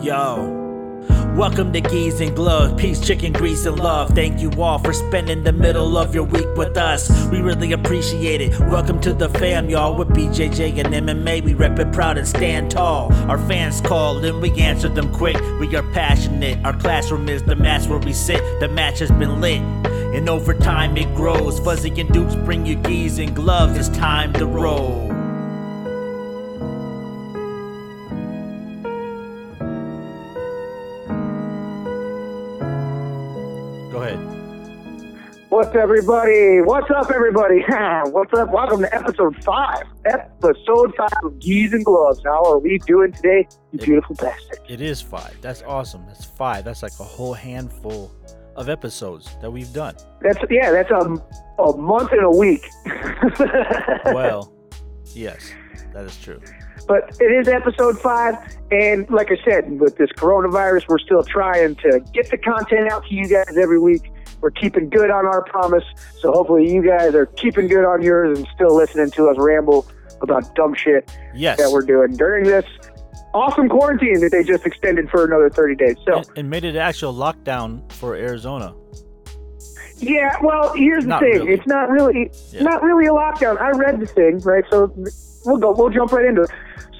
Yo. Welcome to Geese and Gloves, peace, chicken, grease, and love. Thank you all for spending the middle of your week with us. We really appreciate it. Welcome to the fam, y'all. With BJJ and MMA, we rep it proud and stand tall. Our fans call and we answer them quick. We are passionate. Our classroom is the mats where we sit. The match has been lit, and over time it grows. Fuzzy and Dukes bring you Geese and Gloves. It's time to roll. What's up, everybody? What's up? Welcome to episode five of Geese and Gloves. How are we doing today, you beautiful bastard? It is five. That's awesome. That's five. That's like a whole handful of episodes that we've done. That's a month and a week. Well, yes, that is true. But it is episode five, and like I said, with this coronavirus, we're still trying to get the content out to you guys every week. We're keeping good on our promise, so hopefully you guys are keeping good on yours and still listening to us ramble about dumb shit that we're doing during this awesome quarantine that they just extended for another 30 days. So it made it an actual lockdown for Arizona. Yeah, well, here's the thing. Really. It's not really a lockdown. I read the thing, right? So we'll jump right into it.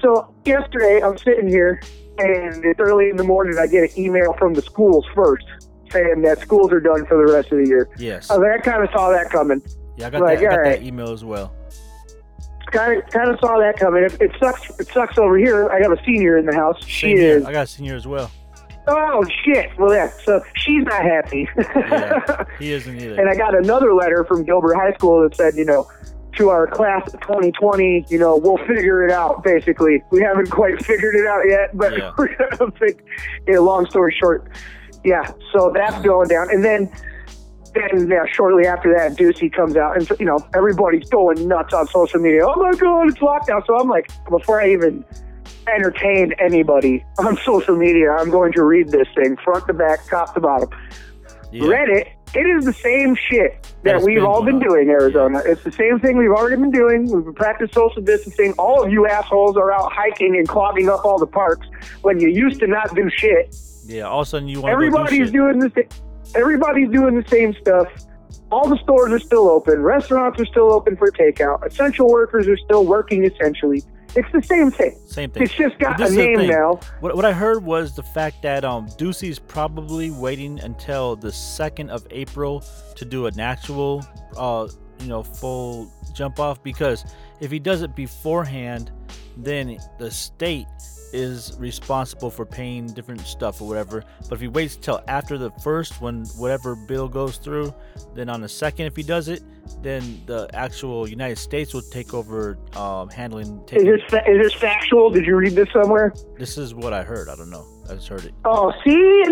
So yesterday I'm sitting here, and it's early in the morning. I get an email from the schools first, saying that schools are done for the rest of the year. Yes. I was like, I kind of saw that coming. Yeah, I got that email as well. Kind of saw that coming. It sucks. It sucks over here. I have a senior in the house. I got a senior as well. Oh shit! Well, yeah. So she's not happy. Yeah, he isn't either. And I got another letter from Gilbert High School that said, to our class of 2020, we'll figure it out, basically. We haven't quite figured it out yet, but we're going to long story short. Yeah, so that's going down. And then shortly after that, Ducey comes out. And, everybody's going nuts on social media. Oh, my God, it's lockdown. So I'm like, before I even entertain anybody on social media, I'm going to read this thing front to back, top to bottom. Yeah. Read it. It is the same shit that we've all been doing, Arizona. It's the same thing we've already been doing. We've practiced social distancing. All of you assholes are out hiking and clogging up all the parks when you used to not do shit. Yeah, all of a sudden you want everybody's to go do shit. Everybody's doing the same stuff. All the stores are still open. Restaurants are still open for takeout. Essential workers are still working essentially. It's the same thing. Same thing. It's just got a name now. What I heard was the fact that Ducey's probably waiting until the 2nd of April to do an actual, full jump off, because if he does it beforehand, then the state is responsible for paying different stuff or whatever. But if he waits till after the 1st, when whatever bill goes through, then on the 2nd, if he does it, then the actual United States will take over handling. Is this factual? Did you read this somewhere? This is what I heard. I don't know. I just heard it. Oh, see?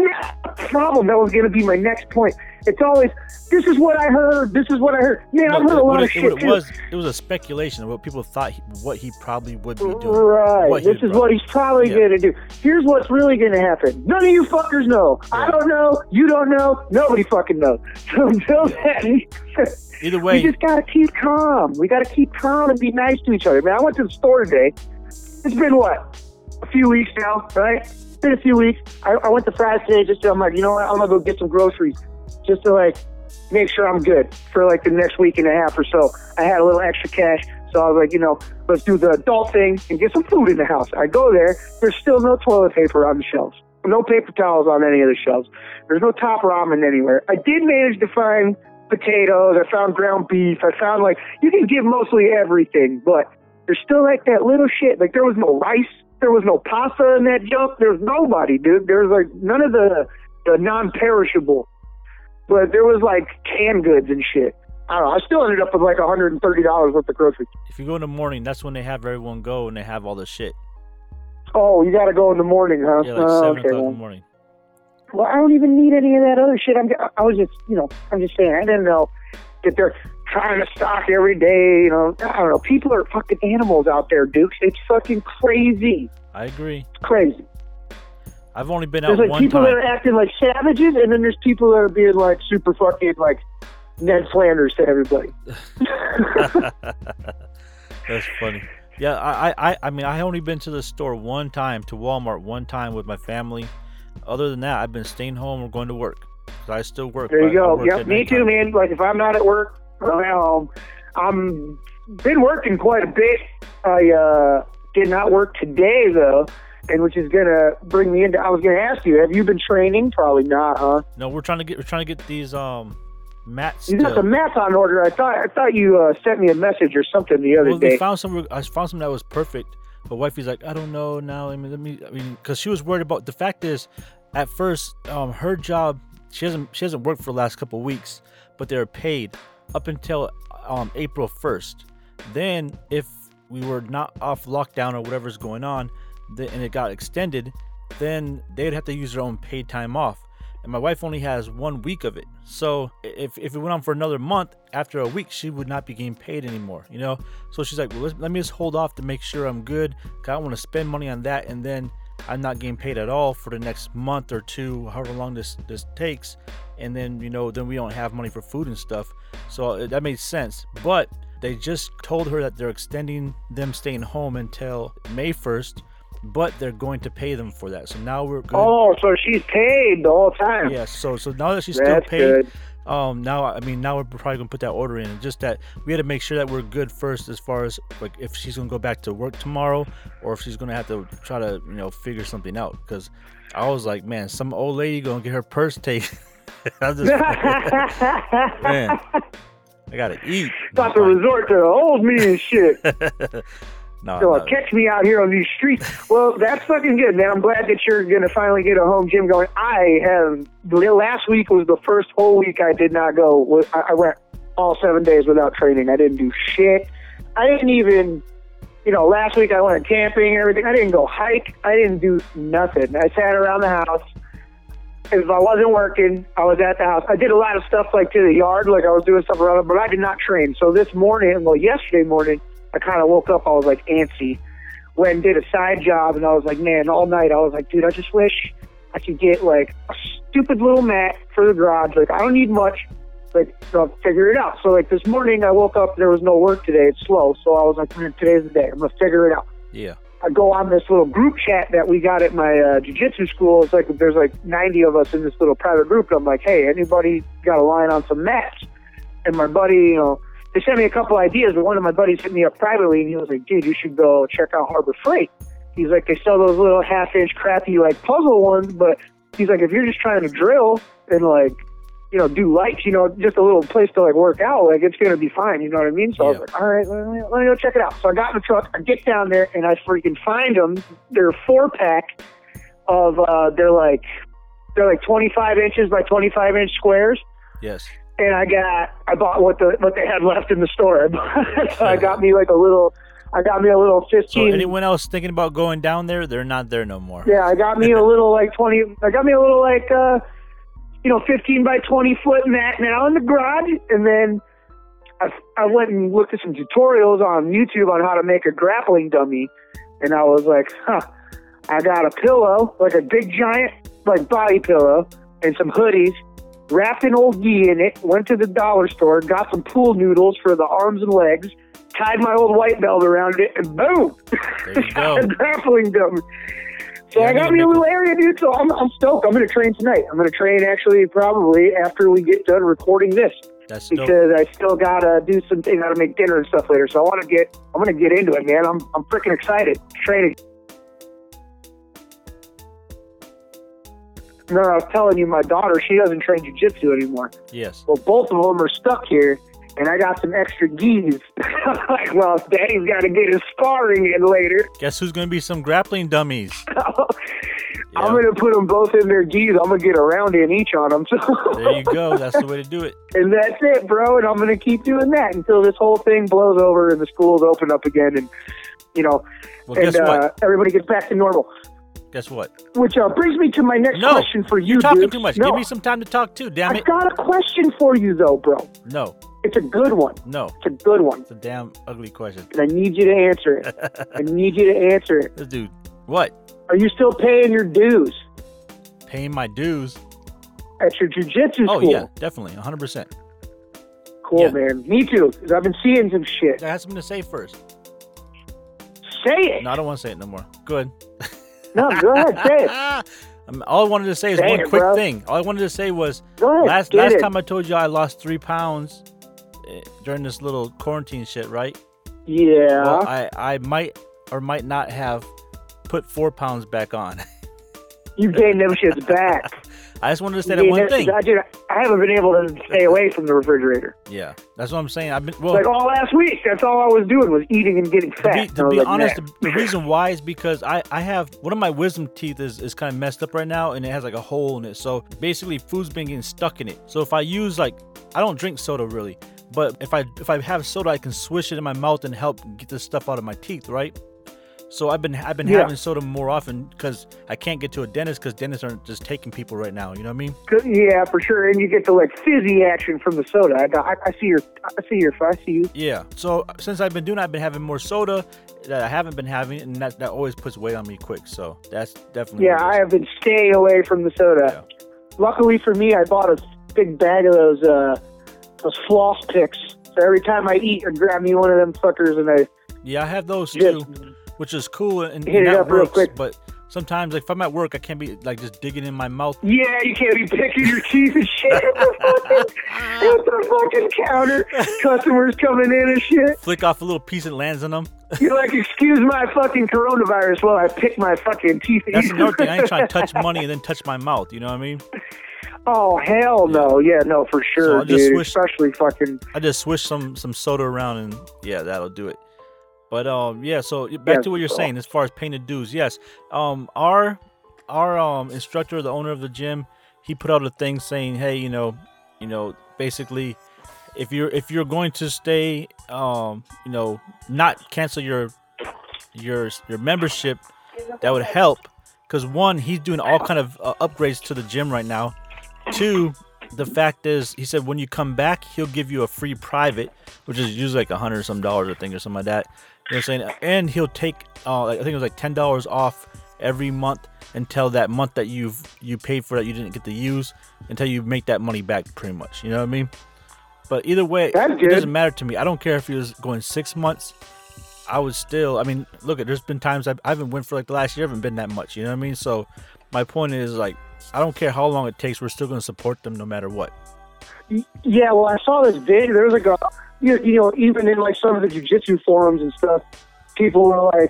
Problem. That was going to be my next point. It's always, this is what I heard. This is what I heard. Man, I've heard a lot of shit, too. It was a speculation of what people thought, what he probably would be doing. Right. This is what he's probably going to do. Here's what's really going to happen. None of you fuckers know. Yeah. I don't know. You don't know. Nobody fucking knows. So until then, either way, we just got to keep calm. We got to keep calm and be nice to each other. Man, I went to the store today. It's been, what, a few weeks now, right? Been a few weeks. I went to Fry's today just to, I'm like, you know what? I'm going to go get some groceries just to make sure I'm good for the next week and a half or so. I had a little extra cash. So I was like, let's do the adult thing and get some food in the house. I go there. There's still no toilet paper on the shelves. No paper towels on any of the shelves. There's no top ramen anywhere. I did manage to find potatoes. I found ground beef. I found you can get mostly everything, but there's still that little shit. There was no rice. There was no pasta in that junk. There was nobody, dude. There was none of the non-perishable. But there was canned goods and shit. I don't know. I still ended up with $130 worth of groceries. If you go in the morning, that's when they have everyone go and they have all the shit. Oh, you got to go in the morning, huh? Yeah, 7 o'clock in the morning. Well, I don't even need any of that other shit. I was just, I'm just saying, I didn't know that they're trying to stock every day. I don't know. People are fucking animals out there, Dukes. It's fucking crazy. I agree. It's crazy. I've only been out one time. There's people that are acting like savages, and then there's people that are being super fucking Ned Flanders to everybody. That's funny. Yeah, I mean, I only been to the store one time, to Walmart one time with my family. Other than that, I've been staying home or going to work. I still work. There you go. Yep, me too, man. Like, if I'm not at work or at home, I'm been working quite a bit. I did not work today, though, and which is gonna bring me into. I was gonna ask you, have you been training? Probably not, huh? No, we're trying to get these mats. You got the mats on order. I thought you sent me a message or something the other day. I found some that was perfect. But wifey's like, I don't know now. I mean, because she was worried about the fact is, at first, her job. She hasn't worked for the last couple of weeks, but they're paid up until April 1st. Then, if we were not off lockdown or whatever's going on, and it got extended, then they'd have to use their own paid time off. And my wife only has 1 week of it, so if it went on for another month, after a week, she would not be getting paid anymore. You know, so she's like, well, let me just hold off to make sure I'm good. 'Cause I don't want to spend money on that, and then I'm not getting paid at all for the next month or two, however long this takes, and then, you know, then we don't have money for food and stuff. So that made sense. But they just told her that they're extending them staying home until May 1st, but they're going to pay them for that. So now we're good. Oh, so she's paid the whole time. Yeah, so now that she's still paid, good. Now we're probably gonna put that order in. Just that we had to make sure that we're good first, as far as like if she's gonna go back to work tomorrow, or if she's gonna have to try to, you know, figure something out. Because I was like, man, some old lady gonna get her purse taken. I was just like, man, I gotta eat. About to resort to the old me and shit. No, catch me out here on these streets. Well, that's fucking good, man. I'm glad that you're going to finally get a home gym going. Last week was the first whole week I did not go. I went all 7 days without training. I didn't do shit. I didn't even, you know, last week I went camping and everything. I didn't go hike. I didn't do nothing. I sat around the house. If I wasn't working, I was at the house. I did a lot of stuff like to the yard, like I was doing stuff around it, but I did not train. So yesterday morning, I kind of woke up, I was like antsy, went and did a side job, and I was like, man, all night, I was like, dude, I just wish I could get like a stupid little mat for the garage. Like, I don't need much, but I'll figure it out. So like this morning, I woke up, there was no work today, it's slow, so I was like, man, today's the day, I'm going to figure it out. Yeah. I go on this little group chat that we got at my jiu-jitsu school. It's like, there's like 90 of us in this little private group, and I'm like, hey, anybody got a line on some mats? And my buddy, you know, they sent me a couple ideas, but one of my buddies hit me up privately, and he was like, dude, you should go check out Harbor Freight. He's like, they sell those little half-inch crappy, like, puzzle ones, but he's like, if you're just trying to drill and, like, you know, do lights, you know, just a little place to, like, work out, like, it's going to be fine, you know what I mean? So yeah. I was like, all right, let me go check it out. So I got in the truck, I get down there, and I freaking find them. They're 4-pack of, they're like 25 inches by 25 inch squares. Yes. And I bought what they had left in the store. So I got me a little 15. So anyone else thinking about going down there, they're not there no more. Yeah, I got me a little like 20. I got me a little like 15 by 20 foot mat now in the garage. And then I went and looked at some tutorials on YouTube on how to make a grappling dummy. And I was like, I got a pillow, like a big giant like body pillow, and some hoodies. Wrapped an old gi in it, went to the dollar store, got some pool noodles for the arms and legs, tied my old white belt around it, and boom! There you go. Grappling dummy. So yeah, I got me a little area, dude, so I'm stoked. I'm going to train tonight. I'm going to train actually probably after we get done recording this. That's dope. Because I still got to do some things, got to make dinner and stuff later. So I'm going to get into it, man. I'm freaking excited. Training. Remember, I was telling you, my daughter, she doesn't train jiu-jitsu anymore. Yes. Well, both of them are stuck here, and I got some extra gis. Like, well, daddy's got to get his sparring in later. Guess who's going to be some grappling dummies? Yeah. I'm going to put them both in their gis. I'm going to get a round in each on them. So there you go. That's the way to do it. And that's it, bro. And I'm going to keep doing that until this whole thing blows over and the schools open up again, and, you know, well, and everybody gets back to normal. Guess what? Which brings me to my next question for you, dude. You're talking too much. No. Give me some time to talk, too, damn it. I got a question for you, though, bro. No. It's a good one. No. It's a good one. It's a damn ugly question. And I need you to answer it. I need you to answer it. Dude, what? Are you still paying your dues? Paying my dues? At your jiu-jitsu school? Oh, yeah, definitely, 100%. Cool, yeah. Man. Me too, because I've been seeing some shit. I have something to say first. say it. No, I don't want to say it no more. Go ahead. No, go ahead. Say it. All I wanted to say is say one it, quick bro. Thing. All I wanted to say was ahead, last time I told you I lost 3 pounds during this little quarantine shit, right? Yeah. Well, I might or might not have put 4 pounds back on. You gained them shits back. I just wanted to say that one thing. I haven't been able to stay away from the refrigerator. Yeah, that's what I'm saying. I've been like all last week. That's all I was doing was eating and getting fat. To be honest, the reason why is because I have one of my wisdom teeth is kind of messed up right now, and it has like a hole in it. So basically, food's been getting stuck in it. So if I use I don't drink soda really, but if I have soda, I can swish it in my mouth and help get this stuff out of my teeth, right? So I've been having soda more often because I can't get to a dentist because dentists aren't just taking people right now. You know what I mean? Yeah, for sure. And you get the fizzy action from the soda. I see you. Yeah. So since I've been having more soda that I haven't been having, and that always puts weight on me quick. So that's definitely. Yeah, I have been staying away from the soda. Yeah. Luckily for me, I bought a big bag of those floss picks. So every time I eat, I grab me one of them fuckers, and I. Yeah, I have those too. Which is cool and hit it up works, real quick. But sometimes, if I'm at work, I can't be just digging in my mouth. Yeah, you can't be picking your teeth and shit at the fucking counter. Customers coming in and shit. Flick off a little piece and lands on them. You're like, excuse my fucking coronavirus while I pick my fucking teeth. That's another thing. I ain't trying to touch money and then touch my mouth. You know what I mean? Oh, hell no. Yeah, no, for sure, so dude. Especially fucking. I just swish some soda around and, yeah, that'll do it. But so back to what you're saying as far as paying the dues. Yes, our instructor, the owner of the gym, he put out a thing saying, hey, basically, if you're going to stay, not cancel your membership, that would help because one, he's doing all kind of upgrades to the gym right now. Two. The fact is, he said, when you come back, he'll give you a free private, which is usually like $100 or thing or something like that. You know what I'm saying? And he'll take, I think it was like $10 off every month until that month that you paid for that you didn't get to use until you make that money back pretty much. You know what I mean? But either way, it doesn't matter to me. I don't care if he was going 6 months. I would still, look, there's been times I haven't went for like the last year, I haven't been that much. You know what I mean? So my point is I don't care how long it takes. We're still going to support them no matter what. Yeah, well, I saw this video. There was even in some of the jiu-jitsu forums and stuff, people were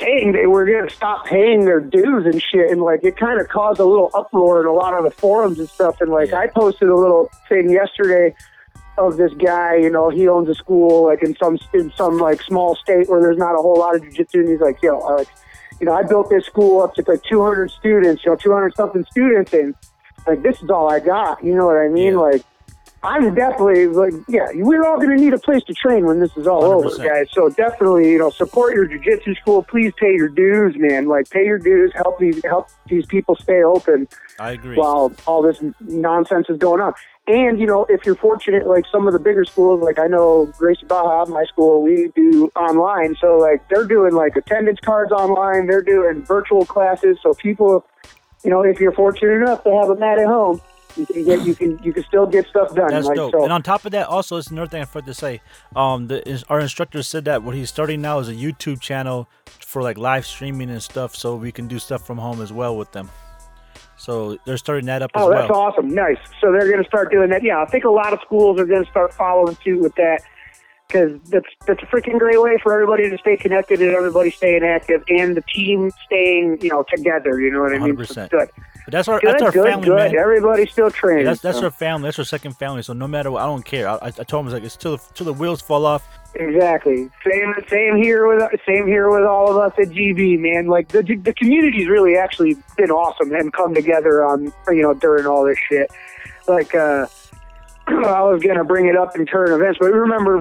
saying they were going to stop paying their dues and shit. And it kind of caused a little uproar in a lot of the forums and stuff. And I posted a little thing yesterday of this guy, he owns a school in some small state where there's not a whole lot of jiu-jitsu. And he's like, yo, I built this school up to 200 students, 200 something students. And this is all I got. You know what I mean? Yeah. I'm definitely we're all going to need a place to train when this is all 100%. Over, guys. So definitely, support your jiu-jitsu school. Please pay your dues, man. Pay your dues. Help these people stay open. I agree. While all this nonsense is going on. And, if you're fortunate, some of the bigger schools, I know Gracie Baja, my school, we do online. So, they're doing, attendance cards online. They're doing virtual classes. So people, if you're fortunate enough to have a mat at home, you can still get stuff done. That's dope. So. And on top of that, also, it's another thing I forgot to say. Our instructor said that what he's starting now is a YouTube channel for, live streaming and stuff. So we can do stuff from home as well with them. So they're starting that up as well. Oh, that's awesome. Nice. So they're going to start doing that. Yeah, I think a lot of schools are going to start following suit with that because that's a freaking great way for everybody to stay connected and everybody staying active and the team staying, together. You know what I mean? 100%. So but that's our family, man. Everybody's still training. Yeah, that's our family. That's our second family. So no matter what, I don't care. I told him, it's till the wheels fall off. Exactly. Same here with all of us at GB, man. The community's really actually been awesome and come together on during all this shit. I was gonna bring it up in current events, but remember,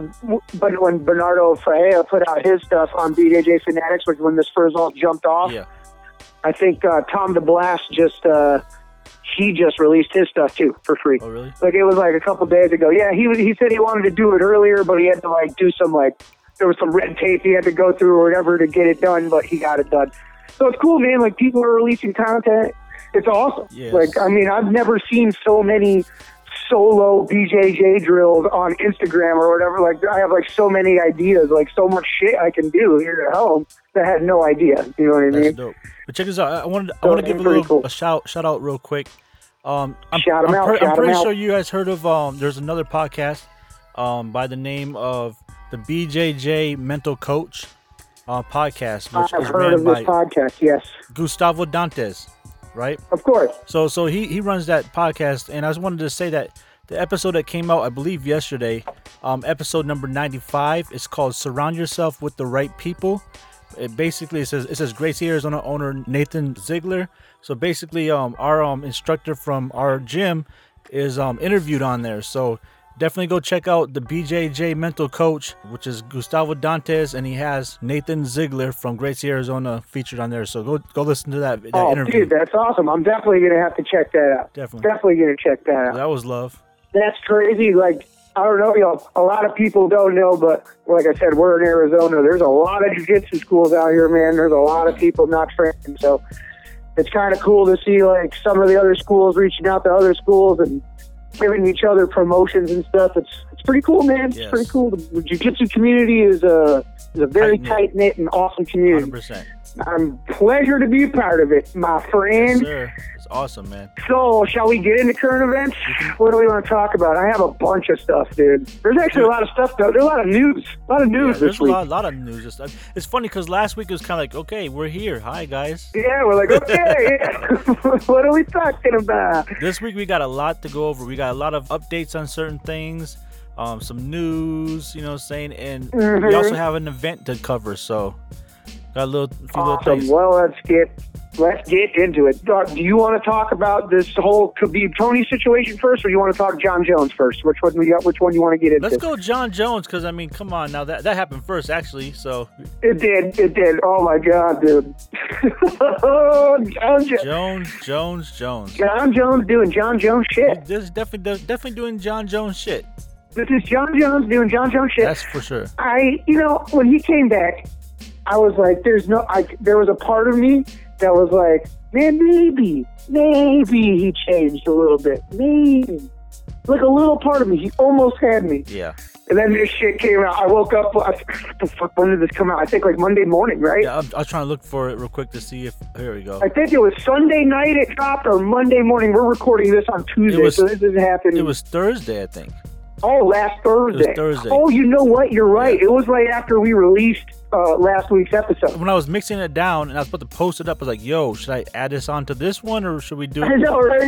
when Bernardo Faella put out his stuff on BJJ Fanatics, like when this first all jumped off, yeah. I think Tom the Blast just released his stuff too for free. Oh, really? It was a couple days ago. Yeah, he said he wanted to do it earlier, but he had to do some there was some red tape he had to go through or whatever to get it done, but he got it done. So it's cool, man. People are releasing content. It's awesome. Yes. I've never seen so many solo BJJ drills on Instagram or whatever. Like, I have like so many ideas, like so much shit I can do here at home that I had no idea. You know what I mean? That's dope. But check this out. I want to give a shout out real quick. I'm pretty sure you guys heard of there's another podcast by the name of the BJJ Mental Coach podcast. I've heard of this podcast. Yes, Gustavo Dantas. Right? Of course. So he runs that podcast, and I just wanted to say that the episode that came out, I believe yesterday, episode number 95, it's called Surround Yourself with the Right People. It basically says Gracie Arizona owner Nathan Ziegler. So basically our instructor from our gym is interviewed on there. So definitely go check out the BJJ Mental Coach, which is Gustavo Dantas, and he has Nathan Ziegler from Gracie, Arizona featured on there. So go listen to that interview. Oh, dude, that's awesome. I'm definitely going to have to check that out. Definitely going to check that out. That was love. That's crazy. Like, I don't know, a lot of people don't know, but like I said, we're in Arizona. There's a lot of jiu-jitsu schools out here, man. There's a lot of people not training. So it's kind of cool to see like some of the other schools reaching out to other schools and giving each other promotions and stuff. It's pretty cool, man. Yes. It's pretty cool. The jiu-jitsu community is a very tight-knit and awesome community. 100%. I'm pleasure to be a part of it, my friend. Yes, sir. It's awesome, man. So, shall we get into current events? What do we want to talk about? I have a bunch of stuff, dude. There's actually a lot of stuff, though. There's a lot of news. A lot of news this week. There's a lot of news this time. It's funny because last week it was kind of like, okay, we're here. Hi, guys. Yeah, we're like, okay. What are we talking about? This week we got a lot to go over. We got a lot of updates on certain things, some news, you know what I'm saying? And we also have an event to cover, so... Got a few little things. Well, let's get into it. Do you want to talk about this whole Khabib Tony situation first, or you want to talk John Jones first? Which one you want to get into? Let's go John Jones, because I mean, come on, now that happened first, actually. So it did. Oh my God, dude. John Jones. John Jones doing John Jones shit. This is definitely doing John Jones shit. This is John Jones doing John Jones shit. That's for sure. When he came back, I was like, there was a part of me that was like, man, maybe he changed a little bit. Maybe. Like a little part of me. He almost had me. Yeah. And then this shit came out. I woke up. What the fuck? When did this come out? I think like Monday morning, right? Yeah, I was trying to look for it real quick to see if... Here we go. I think it was Sunday night it dropped or Monday morning. We're recording this on Tuesday, so this didn't happen. It was Thursday, I think. Oh, last Thursday. It was Thursday. Oh, you know what? You're right. Yeah. It was right after we released last week's episode. When I was mixing it down and I was about to post it up, I was like, yo, should I add this on to this one or should we do it? I know, right?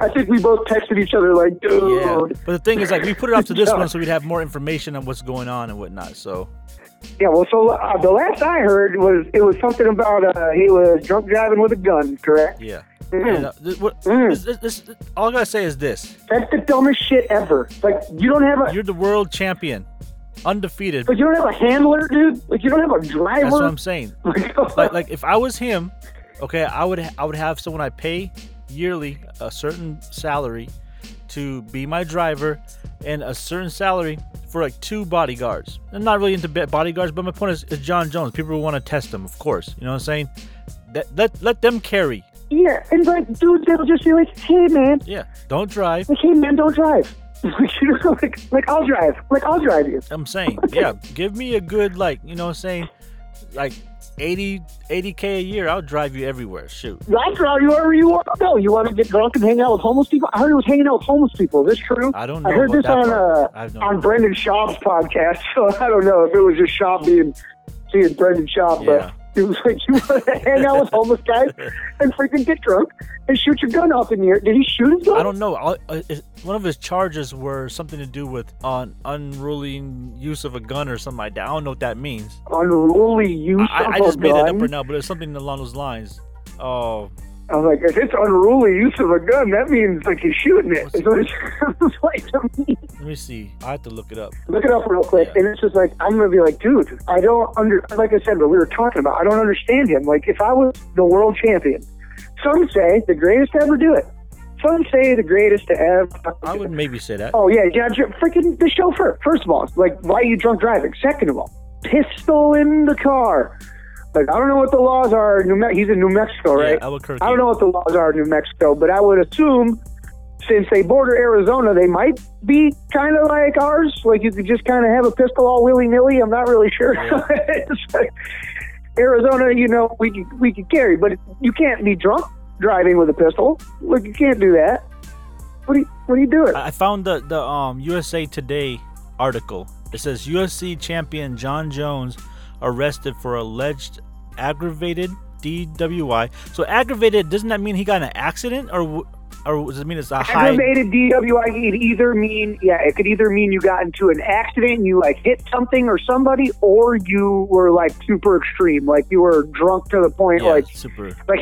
I think we both texted each other like, dude. Yeah. But the thing is, like, we put it up to this one so we'd have more information on what's going on and whatnot, so... Yeah, well, so the last I heard was something about he was drunk driving with a gun, correct? Yeah. All I gotta say is this. That's the dumbest shit ever. Like, you don't have you're the world champion. Undefeated. But you don't have a handler, dude? Like, you don't have a driver? That's what I'm saying. like if I was him, okay, I would have someone I pay yearly a certain salary to be my driver and a certain salary for like two bodyguards. I'm not really into bodyguards, but my point is John Jones. People will want to test him, of course. You know what I'm saying? Let them carry. Yeah, and like, dude, they'll just be like, hey, man. Yeah, don't drive. Like, hey, man, don't drive. like, I'll drive. Like, I'll drive you. I'm saying, yeah, give me a good, like, you know what I'm saying, like, 80K a year, I'll drive you everywhere. Shoot. I'll drive you wherever you want. No, you want to get drunk and hang out with homeless people? I heard he was hanging out with homeless people. Is this true? I don't know. I heard this on Brendan Schaub's podcast, so I don't know if it was just Schaub being Brendan Schaub, yeah. But... It was like, you want to hang out with homeless guys and freaking get drunk and shoot your gun off in the air. Did he shoot his gun? I don't know. One of his charges were something to do with unruly use of a gun or something like that. I don't know what that means. Unruly use of a gun? I just made that up right now, but it's something along those lines. Oh. I was like, if it's unruly use of a gun, that means like he's shooting it. That's what it sounds like to me. Let me see. I have to look it up. Look it up real quick. Yeah. And it's just like, I'm going to be like, dude, like I said, what we were talking about, I don't understand him. Like, if I was the world champion, some say the greatest to ever do it. Some say the greatest to ever. I would maybe say that. Oh, yeah. Freaking the chauffeur. First of all, like, why are you drunk driving? Second of all, pistol in the car. Like, I don't know what the laws are. He's in New Mexico, right? Yeah, Albuquerque. I don't know what the laws are in New Mexico, but I would assume since they border Arizona, they might be kind of like ours. Like, you could just kind of have a pistol all willy-nilly. I'm not really sure. Yeah. Like, Arizona, you know, we could carry, but you can't be drunk driving with a pistol. Like, you can't do that. What are you doing? I found the USA Today article. It says, UFC champion John Jones arrested for alleged aggravated DWI. So aggravated, doesn't that mean he got in an accident, or does it mean it's a aggravated DWI? It could either mean you got into an accident and you like hit something or somebody, or you were like super extreme, like you were drunk to the point like he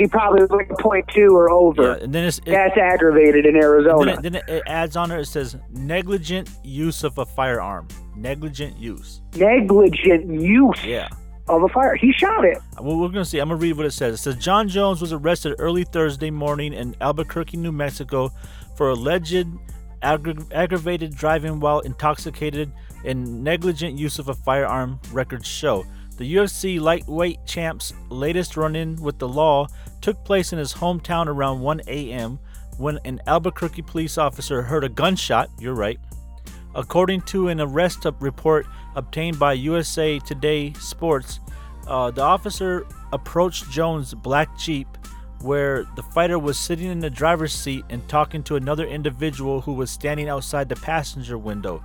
probably was like 0.2 or over. Yeah, and then that's aggravated in Arizona. Then it adds on there. It says negligent use of a firearm. Negligent use. Yeah. Of a fire. He shot it. Well, we're going to see. I'm going to read what it says. It says, John Jones was arrested early Thursday morning in Albuquerque, New Mexico for alleged aggravated driving while intoxicated and negligent use of a firearm, records show. The UFC lightweight champ's latest run-in with the law took place in his hometown around 1 a.m. when an Albuquerque police officer heard a gunshot. You're right. According to an arrest report obtained by USA Today Sports, the officer approached Jones' black Jeep, where the fighter was sitting in the driver's seat and talking to another individual who was standing outside the passenger window.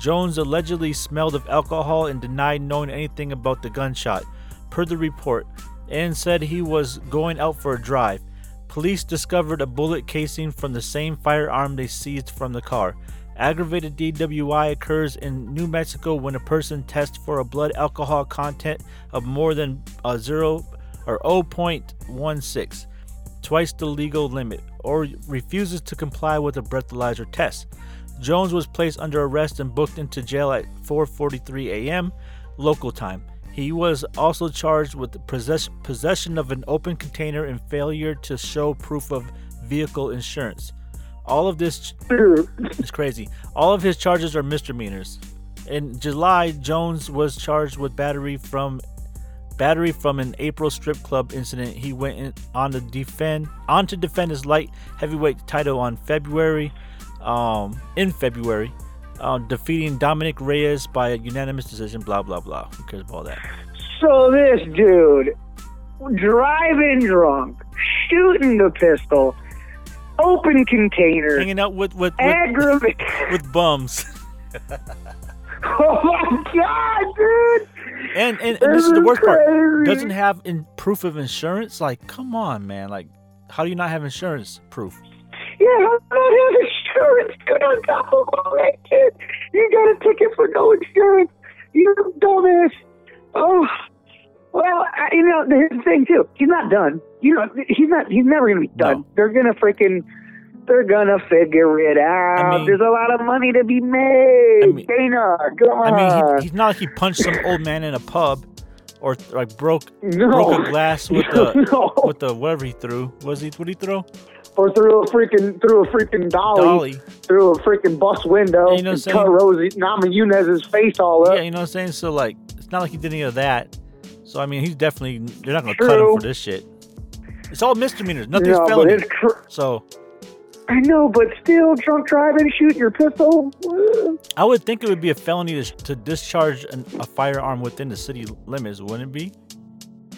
Jones allegedly smelled of alcohol and denied knowing anything about the gunshot, per the report, and said he was going out for a drive. Police discovered a bullet casing from the same firearm they seized from the car. Aggravated DWI occurs in New Mexico when a person tests for a blood alcohol content of more than 0.16, twice the legal limit, or refuses to comply with a breathalyzer test. Jones was placed under arrest and booked into jail at 4:43 a.m. local time. He was also charged with possession of an open container and failure to show proof of vehicle insurance. All of this is crazy. All of his charges are misdemeanors. In July, Jones was charged with battery from an April strip club incident. He went on to defend his light heavyweight title in February, defeating Dominic Reyes by a unanimous decision. Blah blah blah. Who cares about all that? So this dude driving drunk, shooting the pistol. Open container. Hanging out with bums. Oh my God, dude. And this is the worst part. Doesn't have proof of insurance? Like, come on, man. Like, how do you not have insurance proof? Yeah, how do I have insurance? Good on top of all that, kid. You got a ticket for no insurance. You dumbass. Oh. Well, you know, the thing, too, he's not done. You know, he's never going to be done. No. They're going to figure it out. I mean, there's a lot of money to be made. I mean, Dana, come on. I mean, he's not like he punched some old man in a pub or like broke a glass with the whatever he threw. What did he throw? Or through a freaking dolly, through a freaking bus window, and, you know, and cut Rosie Nama Yunez's face all up. Yeah, you know what I'm saying? So, like, it's not like he did any of that. So, I mean, he's definitely... They're not going to cut him for this shit. It's all misdemeanors. Nothing's felony. I know, but still, drunk driving, shooting your pistol? I would think it would be a felony to discharge a firearm within the city limits, wouldn't it be?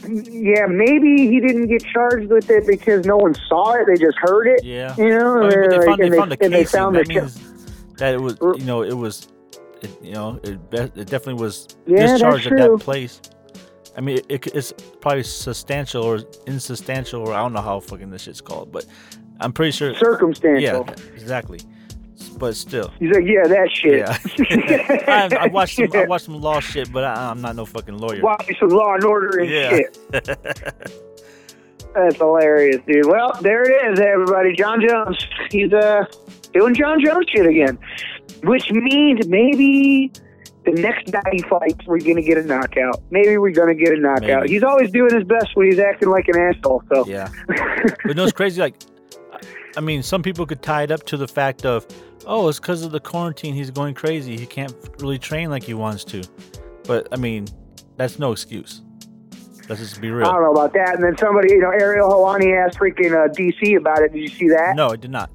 Yeah, maybe he didn't get charged with it because no one saw it. They just heard it. Yeah. You know? I mean, they found the casing. That it was, you know, it definitely was discharged at that place. I mean, it's probably substantial or insubstantial, or I don't know how fucking this shit's called, but I'm pretty sure... Circumstantial. Yeah, exactly. But still. He's like, yeah, that shit. Yeah. I watched some law shit, but I'm not no fucking lawyer. Watch some Law and Order and shit. That's hilarious, dude. Well, there it is, everybody. John Jones. He's doing John Jones shit again, which means maybe... The next 90 fights, we're going to get a knockout. Maybe we're going to get a knockout. Maybe. He's always doing his best when he's acting like an asshole. So. Yeah. But no, it's crazy. Like, I mean, some people could tie it up to the fact of, oh, it's because of the quarantine. He's going crazy. He can't really train like he wants to. But, I mean, that's no excuse. Let's just be real. I don't know about that. And then somebody, you know, Ariel Helwani asked freaking DC about it. Did you see that? No, I did not.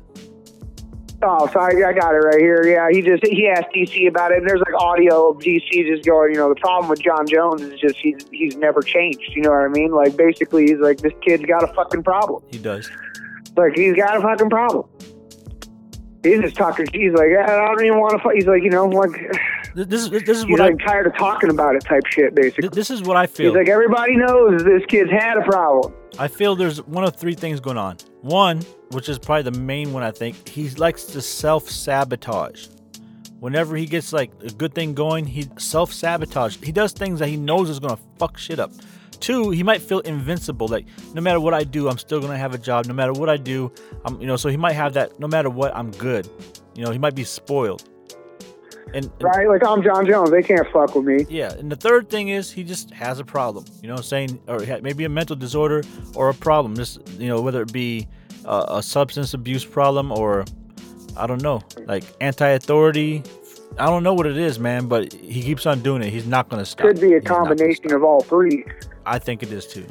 Oh, sorry, I got it right here. Yeah, he asked DC about it, and there's like audio of DC just going, you know, the problem with John Jones is just he's never changed. You know what I mean? Like basically, he's like, this kid's got a fucking problem. He does. Like he's got a fucking problem. He's just talking. He's like, I don't even want to fight. He's like, you know, this is what I'm tired of talking about it type shit. Basically, this is what I feel. He's like, everybody knows this kid's had a problem. I feel there's one of three things going on. One, which is probably the main one, I think, he likes to self-sabotage. Whenever he gets like a good thing going, he self-sabotages. He does things that he knows is going to fuck shit up. Two, he might feel invincible, like no matter what I do, I'm still going to have a job. No matter what I do, I'm, you know, so he might have that, no matter what, I'm good. You know, he might be spoiled. And right, like I'm John Jones, they can't fuck with me. Yeah, and the third thing is he just has a problem, you know, saying, or maybe a mental disorder or a problem, just, you know, whether it be a substance abuse problem or I don't know, like anti-authority. I don't know what it is, man, but he keeps on doing it. He's not going to stop. Could be a combination of all three. I think it is too.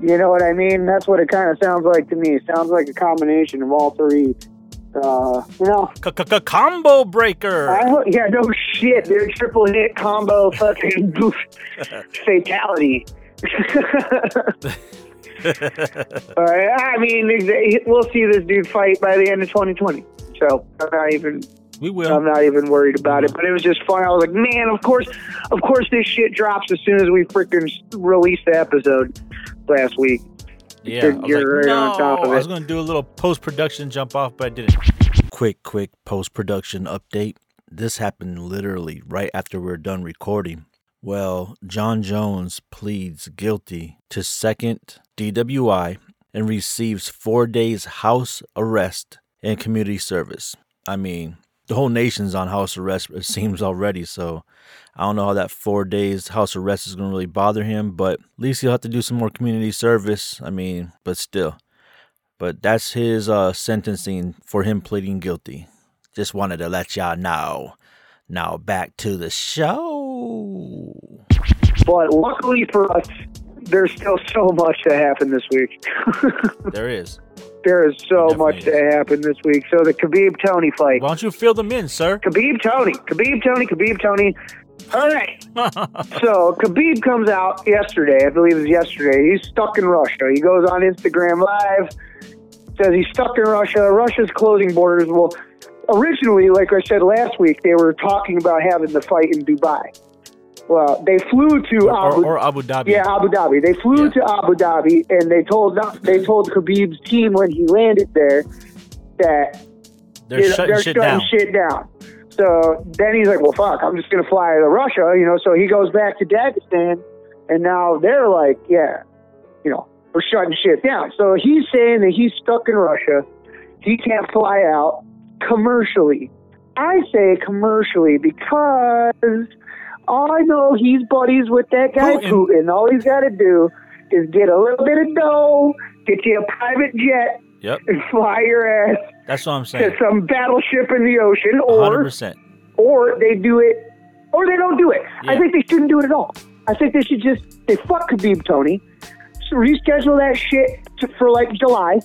You know what I mean? That's what it kind of sounds like to me. It sounds like a combination of all three. You know, combo breaker. Yeah, no shit. They're triple hit combo fucking goof fatality. I mean, we'll see this dude fight by the end of 2020. So I'm not even worried about it. But it was just fun. I was like, man, of course, this shit drops as soon as we freaking release the episode last week. Yeah, I was going to do a little post-production jump off, but I didn't. Quick post-production update. This happened literally right after we were done recording. Well, John Jones pleads guilty to second DWI and receives 4 days house arrest and community service. I mean, the whole nation's on house arrest, it seems already, so I don't know how that 4 days house arrest is going to really bother him, but at least he'll have to do some more community service. I mean, but still. But that's his sentencing for him pleading guilty. Just wanted to let y'all know. Now back to the show. But luckily for us, there's still so much that happened this week. There is. There is so much that happened this week. So the Khabib-Tony fight. Why don't you fill them in, sir? Khabib-Tony. All right. So Khabib comes out yesterday. I believe it was yesterday. He's stuck in Russia. He goes on Instagram Live, says he's stuck in Russia. Russia's closing borders. Well, originally, like I said last week, they were talking about having the fight in Dubai. Well, they flew to Abu Dhabi. Yeah, Abu Dhabi. They flew to Abu Dhabi, and they told Khabib's team when he landed there that they're shutting shit down. So then he's like, "Well, fuck! I'm just gonna fly to Russia," you know. So he goes back to Dagestan, and now they're like, "Yeah, you know, we're shutting shit down." So he's saying that he's stuck in Russia. He can't fly out commercially. I say commercially because all I know, he's buddies with that guy Putin. All he's got to do is get a little bit of dough, get you a private jet, and fly your ass. That's what I'm saying. To some battleship in the ocean, or 100%. Or they do it, or they don't do it. Yeah. I think they shouldn't do it at all. I think they should just fuck Khabib-Tony, so reschedule that shit for like July.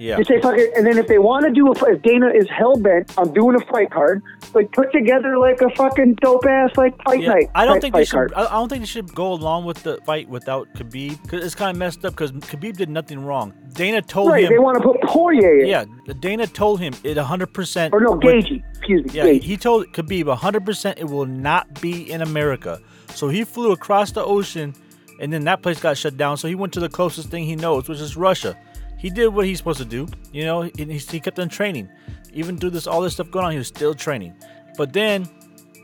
Yeah. Just say fuck it, and then if they want to do a fight, if Dana is hell bent on doing a fight card, like put together like a fucking dope ass like fight night. I don't think they should go along with the fight without Khabib, because it's kind of messed up. Because Khabib did nothing wrong. Dana told him they want to put Poirier in. Yeah, Dana told him it 100%. Or no, Gaethje. Excuse me. Yeah, Gaethje. He told Khabib 100% it will not be in America. So he flew across the ocean, and then that place got shut down. So he went to the closest thing he knows, which is Russia. He did what he's supposed to do, you know, and he kept on training. Even through all this stuff going on, he was still training. But then,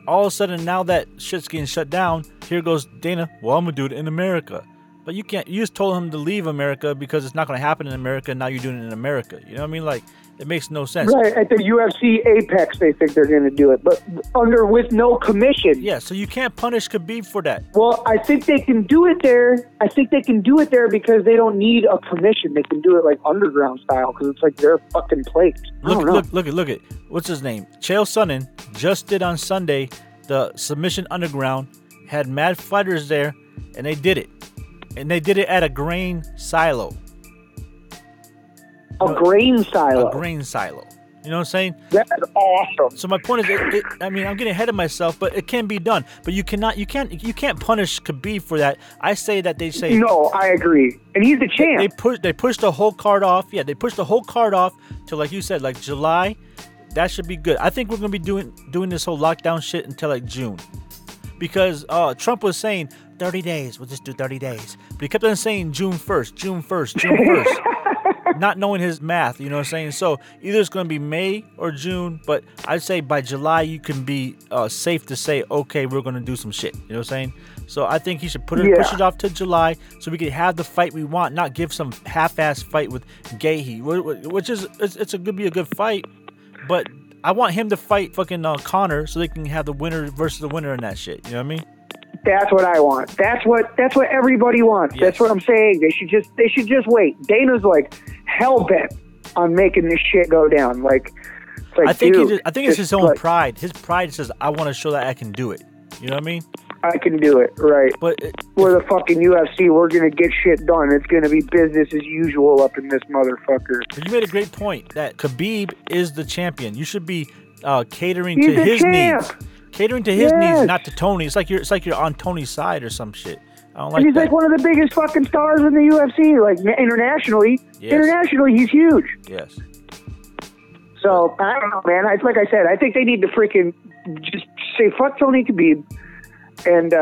all of a sudden, now that shit's getting shut down, here goes Dana, well, I'm going to do it in America. But you can't, you just told him to leave America because it's not going to happen in America, and now you're doing it in America. You know what I mean? Like, it makes no sense. Right, at the UFC Apex, they think they're going to do it, but with no commission. Yeah, so you can't punish Khabib for that. Well, I think they can do it there. I think they can do it there because they don't need a commission. They can do it like underground style because it's like their fucking place. Look at what's his name? Chael Sonnen just did on Sunday the Submission Underground, had mad fighters there, and they did it. And they did it at a grain silo. A grain silo. You know what I'm saying? That's awesome. So my point is, I'm getting ahead of myself, but it can be done. But you can't punish Khabib for that. I say that they say no. I agree, and he's the champ. They pushed the whole card off. Yeah, they pushed the whole card off to, like you said, like July. That should be good. I think we're gonna be doing this whole lockdown shit until like June, because Trump was saying 30 days. We'll just do 30 days, but he kept on saying June 1st. Not knowing his math, you know what I'm saying? So either it's going to be May or June, but I'd say by July you can be safe to say, okay, we're going to do some shit. You know what I'm saying? So I think he should push it off to July so we can have the fight we want, not give some half-ass fight with Gaethje, which is it's going to be a good fight, but I want him to fight fucking Connor so they can have the winner versus the winner in that shit. You know what I mean? That's what I want. That's what everybody wants. Yes. That's what I'm saying. They should just wait. Dana's like hell bent on making this shit go down. I think it's his own pride. His pride says, "I want to show that I can do it." You know what I mean? I can do it, right? But we're the fucking UFC. We're gonna get shit done. It's gonna be business as usual up in this motherfucker. But you made a great point that Khabib is the champion. You should be catering to his needs. Catering to his needs, not to Tony. It's like you're on Tony's side or some shit. I don't like. And he's that. Like one of the biggest fucking stars in the UFC, like internationally. Yes. Internationally, he's huge. Yes. So I don't know, man. Like I said, I think they need to freaking just say fuck Tony Khabib, and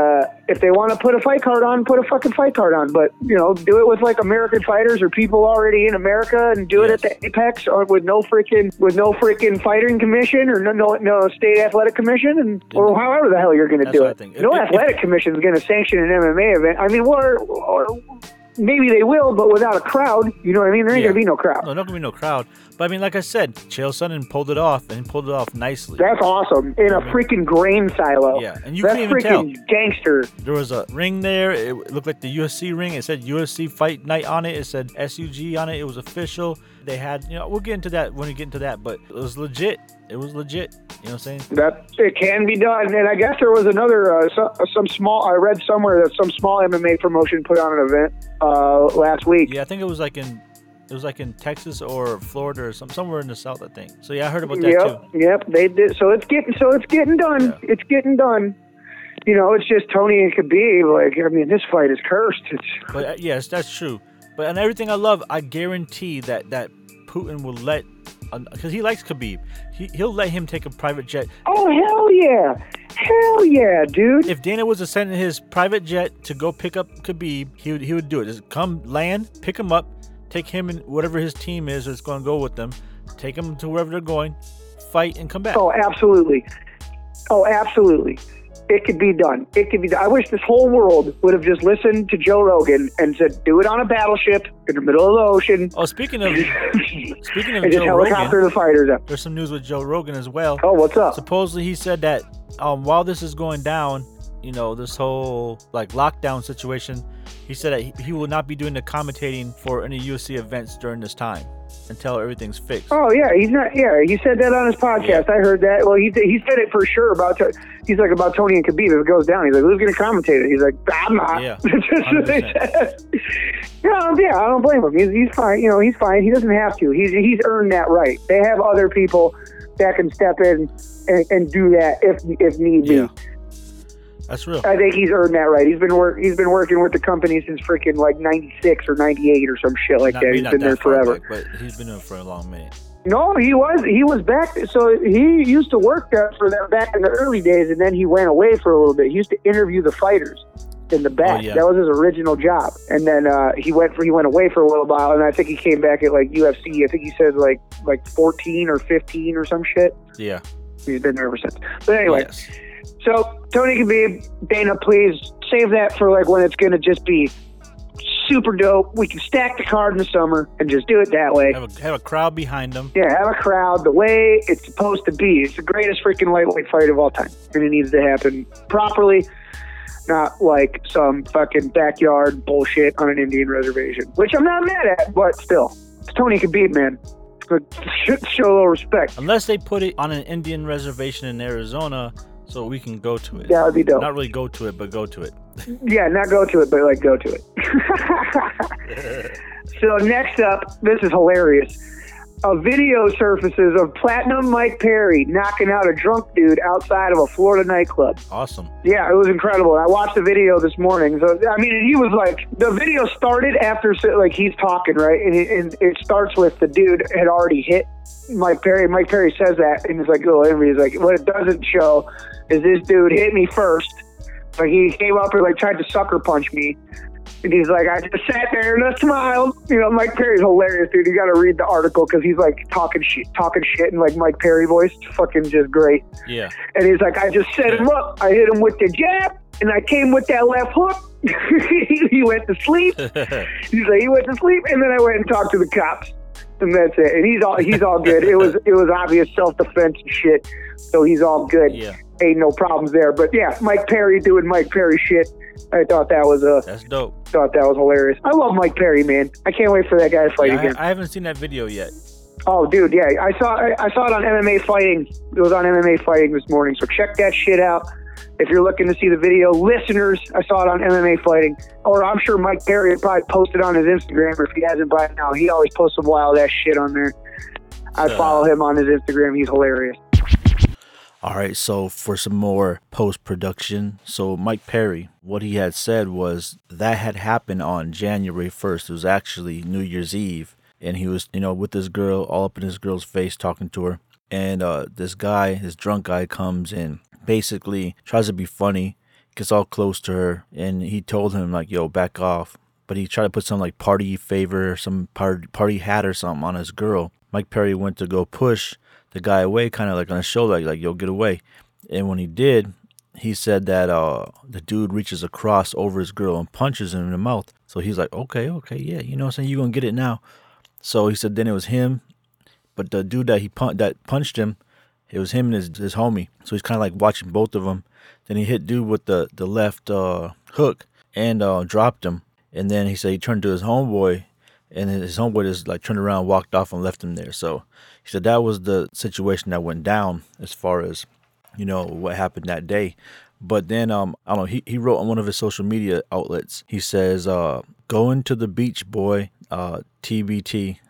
if they want to put a fight card on, put a fucking fight card on. But do it with like American fighters or people already in America, and do it at the Apex or with no freaking fighting commission or no state athletic commission, and or however the hell you're going to do it. No athletic commission is going to sanction an MMA event. I mean, or maybe they will, but without a crowd. You know what I mean? There ain't going to be no crowd. No, not going to be no crowd. But I mean, like I said, Chael Sonnen pulled it off nicely. That's awesome. In a freaking grain silo. Yeah, and you can't even tell. That's freaking gangster. There was a ring there. It looked like the UFC ring. It said UFC Fight Night on it. It said SUG on it. It was official. They had, we'll get into that when we get into that, but it was legit. It was legit. You know what I'm saying? That it can be done. And I guess there was another, I read somewhere that some small MMA promotion put on an event last week. Yeah, I think it was like in Texas or Florida or somewhere in the South, I think. So yeah, I heard about that too. Yep, they did. So it's getting done. Yeah. It's getting done. It's just Tony and Khabib. This fight is cursed. But yes, that's true. But on everything I love, I guarantee that Putin will let, because he likes Khabib. He'll let him take a private jet. Oh hell yeah! Hell yeah, dude! If Dana was to send his private jet to go pick up Khabib, he would do it. Just come land, pick him up. Take him and whatever his team is that's going to go with them. Take him to wherever they're going, fight, and come back. Oh, absolutely. It could be done. I wish this whole world would have just listened to Joe Rogan and said, do it on a battleship in the middle of the ocean. Oh, speaking of Joe helicopter Rogan, the fighters up. There's some news with Joe Rogan as well. Oh, what's up? Supposedly he said that while this is going down, this whole like lockdown situation, he said that he will not be doing the commentating for any UFC events during this time until everything's fixed. Oh yeah, he's not. Yeah, he said that on his podcast. Yeah. I heard that. Well, he said it for sure about. He's like about Tony and Khabib. If it goes down, he's like, who's going to commentate it? He's like, I'm not. Yeah, 100%. Yeah, I don't blame him. He's fine. He's fine. He doesn't have to. He's earned that right. They have other people that can step in and do that if need be. Yeah. That's real. I think he's earned that right. He's been working with the company since freaking like 96 or 98 or some shit like that. He's been there forever. But he's been there for a long minute. No, he was back. So he used to work there for them back in the early days, and then he went away for a little bit. He used to interview the fighters in the back. Oh, yeah. That was his original job, and then he went away for a little while, and I think he came back at like UFC. I think he said like 14 or 15 or some shit. Yeah, he's been there ever since. But anyway. Yes. So, Tony Khabib, Dana, please save that for like when it's going to just be super dope. We can stack the card in the summer and just do it that way. Have a crowd behind them. Yeah, have a crowd the way it's supposed to be. It's the greatest freaking lightweight fight of all time. And it needs to happen properly, not like some fucking backyard bullshit on an Indian reservation, which I'm not mad at, but still. It's Tony Khabib, man. But show a little respect. Unless they put it on an Indian reservation in Arizona, so we can go to it. That would be dope. Not really go to it, but go to it. Yeah, not go to it, but like go to it. So next up, this is hilarious. a video surfaces of Platinum Mike Perry knocking out a drunk dude outside of a Florida nightclub. Awesome. Yeah, it was incredible. I watched the video this morning. So I mean, he was like, the video started after, like, he's talking, right? And it starts with the dude had already hit Mike Perry. Mike Perry says that in his, like, little interview. He's like, what it doesn't show is this dude hit me first. Like, he came up and, like, tried to sucker punch me. And he's like, I just sat there and I smiled. You know, Mike Perry's hilarious, dude. You got to read the article because he's, like, talking shit in, like, Mike Perry voice. Fucking just great. Yeah. And he's like, I just set him up. I hit him with the jab and I came with that left hook. He went to sleep. He's like, he went to sleep. And then I went and talked to the cops. And that's it. And he's all good. It was obvious self-defense and shit. So he's all good. Yeah. Ain't no problems there. But yeah, Mike Perry doing Mike Perry shit. I thought that was that's dope. Thought that was hilarious. I love Mike Perry, man. I can't wait for that guy to fight again. I haven't seen that video yet. Oh, dude, yeah. I saw it on MMA Fighting. It was on MMA Fighting this morning. So check that shit out. If you're looking to see the video, listeners, I saw it on MMA Fighting. Or I'm sure Mike Perry had probably posted on his Instagram, or if he hasn't by now, he always posts some wild ass shit on there. I follow him on his Instagram. He's hilarious. All right, so for some more post-production. So Mike Perry, what he had said was that had happened on January 1st. It was actually New Year's Eve. And he was, you know, with this girl, all up in this girl's face, talking to her. And this guy, this drunk guy, comes in, basically tries to be funny, gets all close to her. And he told him, like, yo, back off. But he tried to put some, like, party favor, some party hat or something on his girl. Mike Perry went to go push the guy away, kind of like on his shoulder, like, yo, get away. And when he did, he said that the dude reaches across over his girl and punches him in the mouth. So he's like, okay, yeah, you know what I'm saying, you're gonna get it now. So he said then it was him, but the dude that punched him, it was him and his homie. So he's kind of like watching both of them. Then he hit dude with the left hook and dropped him. And then he said he turned to his homeboy, and his homeboy just, like, turned around, walked off, and left him there. So he said that was the situation that went down as far as, you know, what happened that day. But then, I don't know, he wrote on one of his social media outlets. He says, going to the beach, boy, TBT,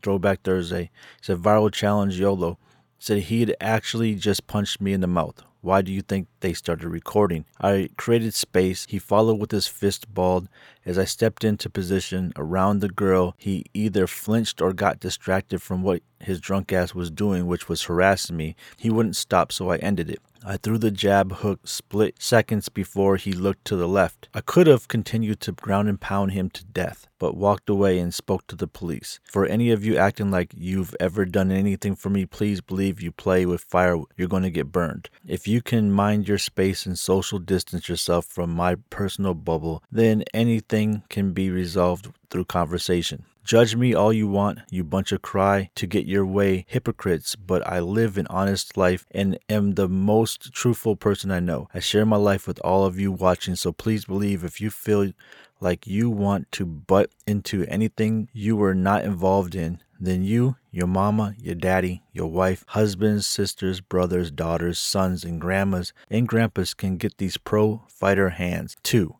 Throwback Thursday. He said, viral challenge, YOLO. He said he'd actually just punched me in the mouth. Why do you think they started recording? I created space. He followed with his fist balled. As I stepped into position around the girl, he either flinched or got distracted from what his drunk ass was doing, which was harassing me. He wouldn't stop, so I ended it. I threw the jab hook split seconds before he looked to the left. I could have continued to ground and pound him to death, but walked away and spoke to the police. For any of you acting like you've ever done anything for me, please believe you play with fire, you're going to get burned. If you can mind your space and social distance yourself from my personal bubble, then anything can be resolved through conversation. Judge me all you want, you bunch of cry to get your way hypocrites, but I live an honest life and am the most truthful person I know. I share my life with all of you watching, so please believe if you feel like you want to butt into anything you were not involved in, then you, your mama, your daddy, your wife, husbands, sisters, brothers, daughters, sons, and grandmas and grandpas can get these pro fighter hands too.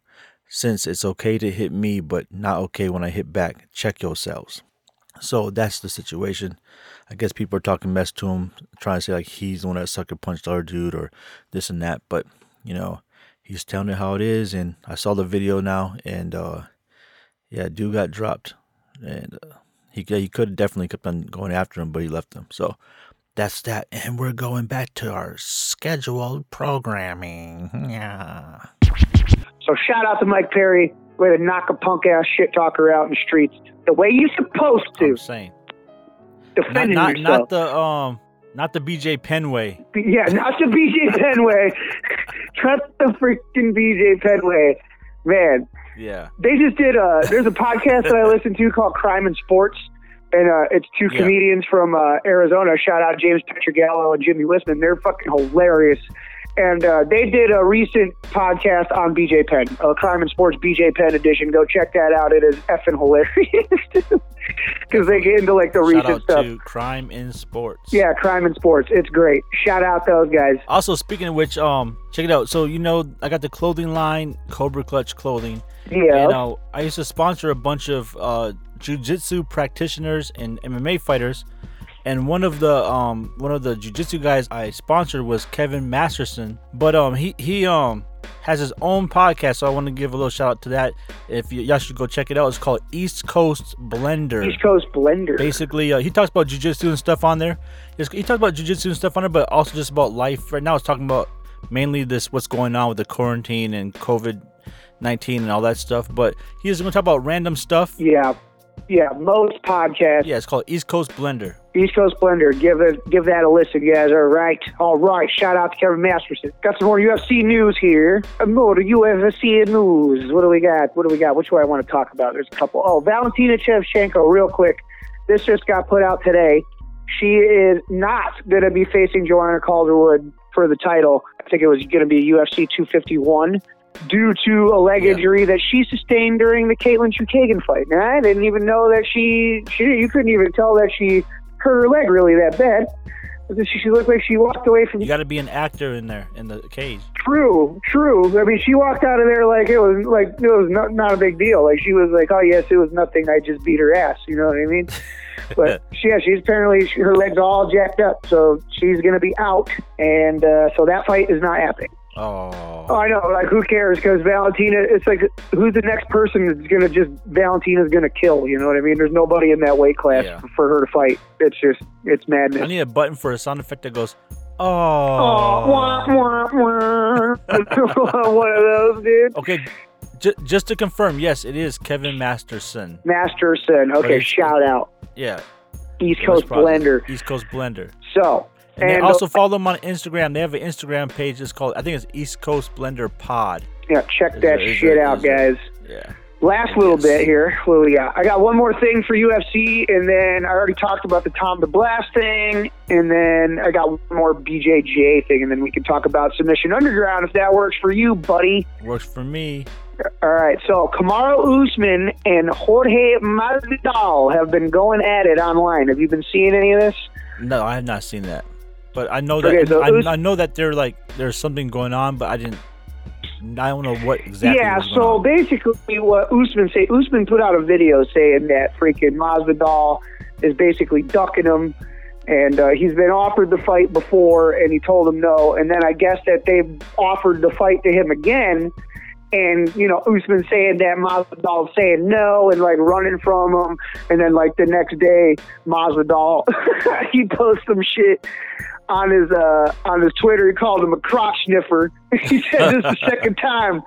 Since it's okay to hit me, but not okay when I hit back, check yourselves. So that's the situation. I guess people are talking mess to him, trying to say, like, he's the one that sucker punched our dude or this and that. But, you know, he's telling it how it is. And I saw the video now, and, yeah, dude got dropped. And he could have definitely kept on going after him, but he left him. So that's that. And we're going back to our scheduled programming. Yeah. So shout out to Mike Perry, way to knock a punk ass shit talker out in the streets the way you're supposed to. I'm saying, defending yourself. Not the BJ Penn way. Yeah, not the BJ Penn way. Not the freaking BJ Penn way, man. Yeah. They just did. There's a podcast that I listen to called Crime and Sports, and it's two comedians from Arizona. Shout out James Petragallo and Jimmy Wisman. They're fucking hilarious. And they did a recent podcast on BJ Penn, Crime and Sports BJ Penn edition. Go check that out. It is effing hilarious because they get into, like, the recent stuff. Shout out to Crime and Sports. Yeah, Crime and Sports. It's great. Shout out those guys. Also, speaking of which, check it out. So, you know, I got the clothing line, Cobra Clutch Clothing. Yeah. And I used to sponsor a bunch of jiu-jitsu practitioners and MMA fighters. And one of the jiu-jitsu guys I sponsored was Kevin Masterson, but he has his own podcast, so I want to give a little shout out to that. If y'all should go check it out. It's called East Coast Blender. East Coast Blender. Basically, he talks about jiu-jitsu and stuff on there. He talks about jiu-jitsu and stuff on there, but also just about life. Right now, it's talking about mainly this what's going on with the quarantine and COVID-19 and all that stuff. But he is going to talk about random stuff. Yeah, most podcasts. Yeah, it's called East Coast Blender. East Coast Blender. Give that a listen, guys. All right. Shout out to Kevin Masterson. Got some more UFC news here. More UFC news. What do we got? Which way I want to talk about? There's a couple. Oh, Valentina Shevchenko, real quick. This just got put out today. She is not going to be facing Joanna Calderwood for the title. I think it was going to be UFC 251. Due to a leg injury that she sustained during the Caitlin Chukagian fight. Now, I didn't even know that you couldn't even tell that she hurt her leg really that bad. She looked like she walked away from... You got to be an actor in there, in the cage. True. I mean, she walked out of there like it was not a big deal. Like, she was like, oh, yes, it was nothing. I just beat her ass. You know what I mean? But, yeah, she's apparently... Her leg's all jacked up, so she's going to be out. And so that fight is not happening. Oh, I know. Like, who cares? Because Valentina, it's like, who's the next person that's going to Valentina's going to kill? You know what I mean? There's nobody in that weight class for her to fight. It's madness. I need a button for a sound effect that goes, oh. Wah, wah, wah. One of those, dude. Okay, just to confirm, yes, it is Kevin Masterson. Okay, shout out. Yeah. East Coast Blender. So... And also follow them on Instagram. They have an Instagram page. It's called, I think it's East Coast Blender Pod. Yeah, check that shit out, guys. Yeah. Last little bit here. What do we got? I got one more thing for UFC, and then I already talked about the Tom the Blast thing, and then I got one more BJJ thing, and then we can talk about Submission Underground if that works for you, buddy. Works for me. All right, so Kamaru Usman and Jorge Masvidal have been going at it online. Have you been seeing any of this? No, I have not seen that. But I know that I know that they're like there's something going on, but I don't know what exactly. Yeah, so basically, what Usman put out a video saying that freaking Masvidal is basically ducking him, and he's been offered the fight before, and he told him no, and then I guess that they've offered the fight to him again, and you know Usman saying that Masvidal saying no and like running from him, and then like the next day Masvidal he posts some shit on his Twitter. He called him a crotch sniffer. He said, this is the second time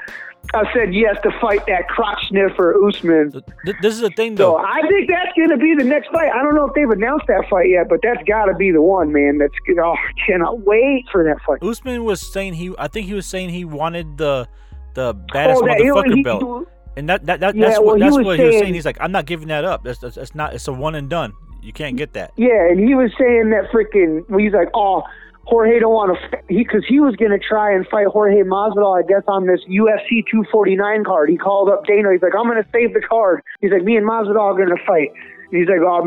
I said yes to fight that crotch sniffer Usman. This is the thing, though. So I think that's going to be the next fight. I don't know if they've announced that fight yet, but that's got to be the one, man. That's I cannot wait for that fight. Usman was saying he wanted the baddest motherfucker belt. And that's what he was saying. He's like, I'm not giving that up. That's not. It's a one and done. You can't get that. Yeah, and he was saying that he's like, oh, Jorge don't want to, because he was going to try and fight Jorge Masvidal, I guess, on this UFC 249 card. He called up Dana. He's like, I'm going to save the card. He's like, me and Masvidal are going to fight. And he's like, oh,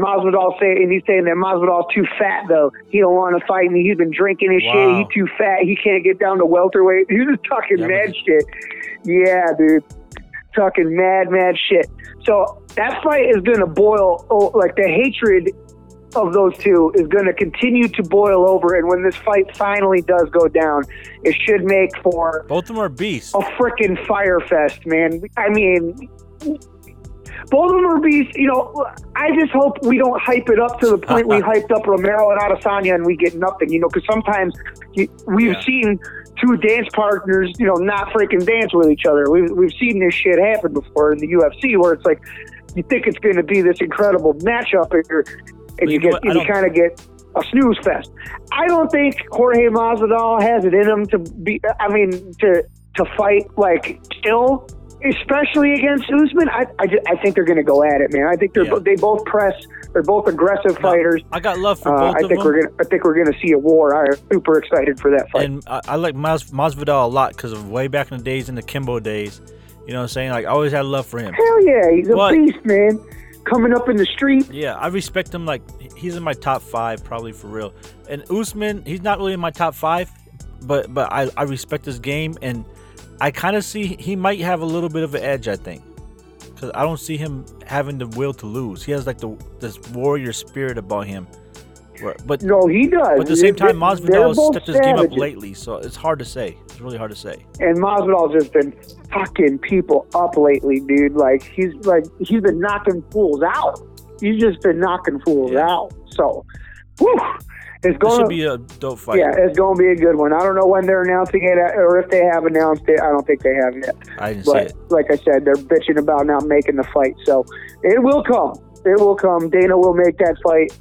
he's saying that Masvidal's too fat, though. He don't want to fight, and he's been drinking and shit. He's too fat. He can't get down to welterweight. He's just talking mad shit. Yeah, dude. Talking mad shit. So that fight is going to boil, like the hatred of those two is going to continue to boil over. And when this fight finally does go down, it should make for... Both of them are beasts. A freaking fire fest, man. I mean, both of them are beasts. You know, I just hope we don't hype it up to the point we hyped up Romero and Adesanya and we get nothing, you know, because sometimes we've seen... two dance partners, you know, not freaking dance with each other. We've seen this shit happen before in the UFC, where it's like you think it's going to be this incredible matchup, and you kind of get a snooze fest. I don't think Jorge Masvidal has it in him to fight like still, especially against Usman. I think they're going to go at it, man. I think they both press. They're both aggressive fighters. I got love for both of them. I think we're going to see a war. I'm super excited for that fight. And I like Masvidal a lot because of way back in the days, in the Kimbo days. You know what I'm saying? Like, I always had love for him. Hell yeah. He's a beast, man. Coming up in the street. Yeah, I respect him. Like, he's in my top five, probably, for real. And Usman, he's not really in my top five, but I respect his game. And I kind of see he might have a little bit of an edge, I think. Because I don't see him having the will to lose. He has like this warrior spirit about him. But no, he does. But at the same time, Masvidal has stepped his game up lately, so it's hard to say. It's really hard to say. And Masvidal's just been fucking people up lately, dude. He's been knocking fools out. He's just been knocking fools out. So, whew. It should be a dope fight. Yeah, it's going to be a good one. I don't know when they're announcing it or if they have announced it. I don't think they have yet. I didn't see it. Like I said, they're bitching about not making the fight. So it will come. It will come. Dana will make that fight.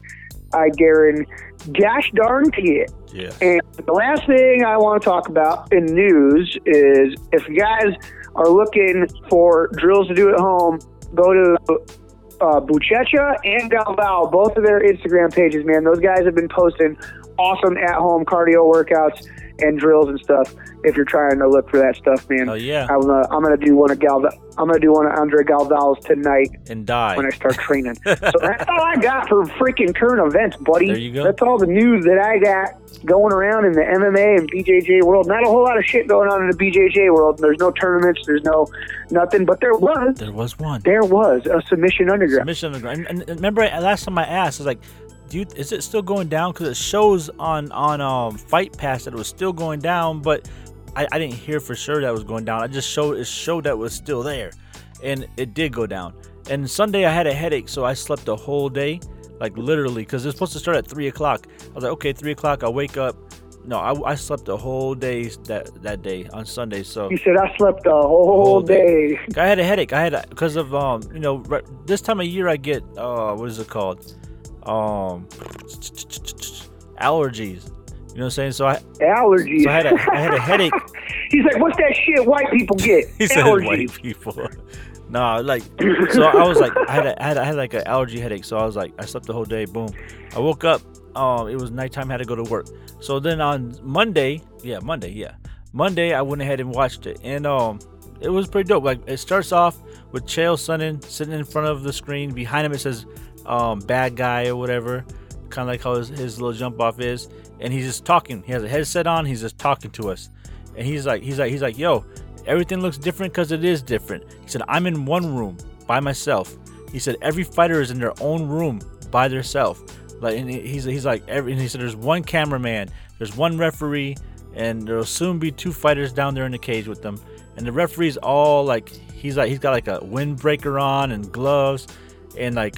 I guarantee. Gosh darn it. Yeah. And the last thing I want to talk about in news is if you guys are looking for drills to do at home, go to Buchecha and Galvao, both of their Instagram pages, man. Those guys have been posting awesome at-home cardio workouts and drills and stuff. If you're trying to look for that stuff, man, I'm gonna do one of Andre Galvao's tonight and die when I start training. So that's all I got for freaking current events, buddy. There you go. That's all the news that I got going around in the MMA and BJJ world. Not a whole lot of shit going on in the BJJ world. There's no tournaments. There's no nothing. But there was. There was one. There was a Submission Underground. And remember, last time I asked, I was like, is it still going down? Because it shows on Fight Pass that it was still going down, but I didn't hear for sure that it was going down. It showed that it was still there, and it did go down. And Sunday I had a headache, so I slept the whole day, like literally, because it's supposed to start at 3 o'clock. I was like, okay, 3 o'clock. I wake up. No, I slept the whole day that day on Sunday. So you said I slept the whole day. I had a headache. I had because of this time of year I get what is it called? Allergies. You know what I'm saying? So I had a headache. He's like, what's that shit white people get? He said white people. So I was like, I had like an allergy headache. So I was like, I slept the whole day. Boom. I woke up. It was nighttime. I had to go to work. So then on Monday, I went ahead and watched it, and it was pretty dope. Like, it starts off with Chael Sonnen sitting in front of the screen. Behind him, it says bad guy or whatever, kind of like how his little jump off is, and he's just talking. He has a headset on. He's just talking to us, and he's like, yo, everything looks different because it is different. He said, I'm in one room by myself. He said, every fighter is in their own room by themselves. Like, and he said, there's one cameraman, there's one referee, and there'll soon be two fighters down there in the cage with them. And the referee's all like, he's got like a windbreaker on and gloves. And and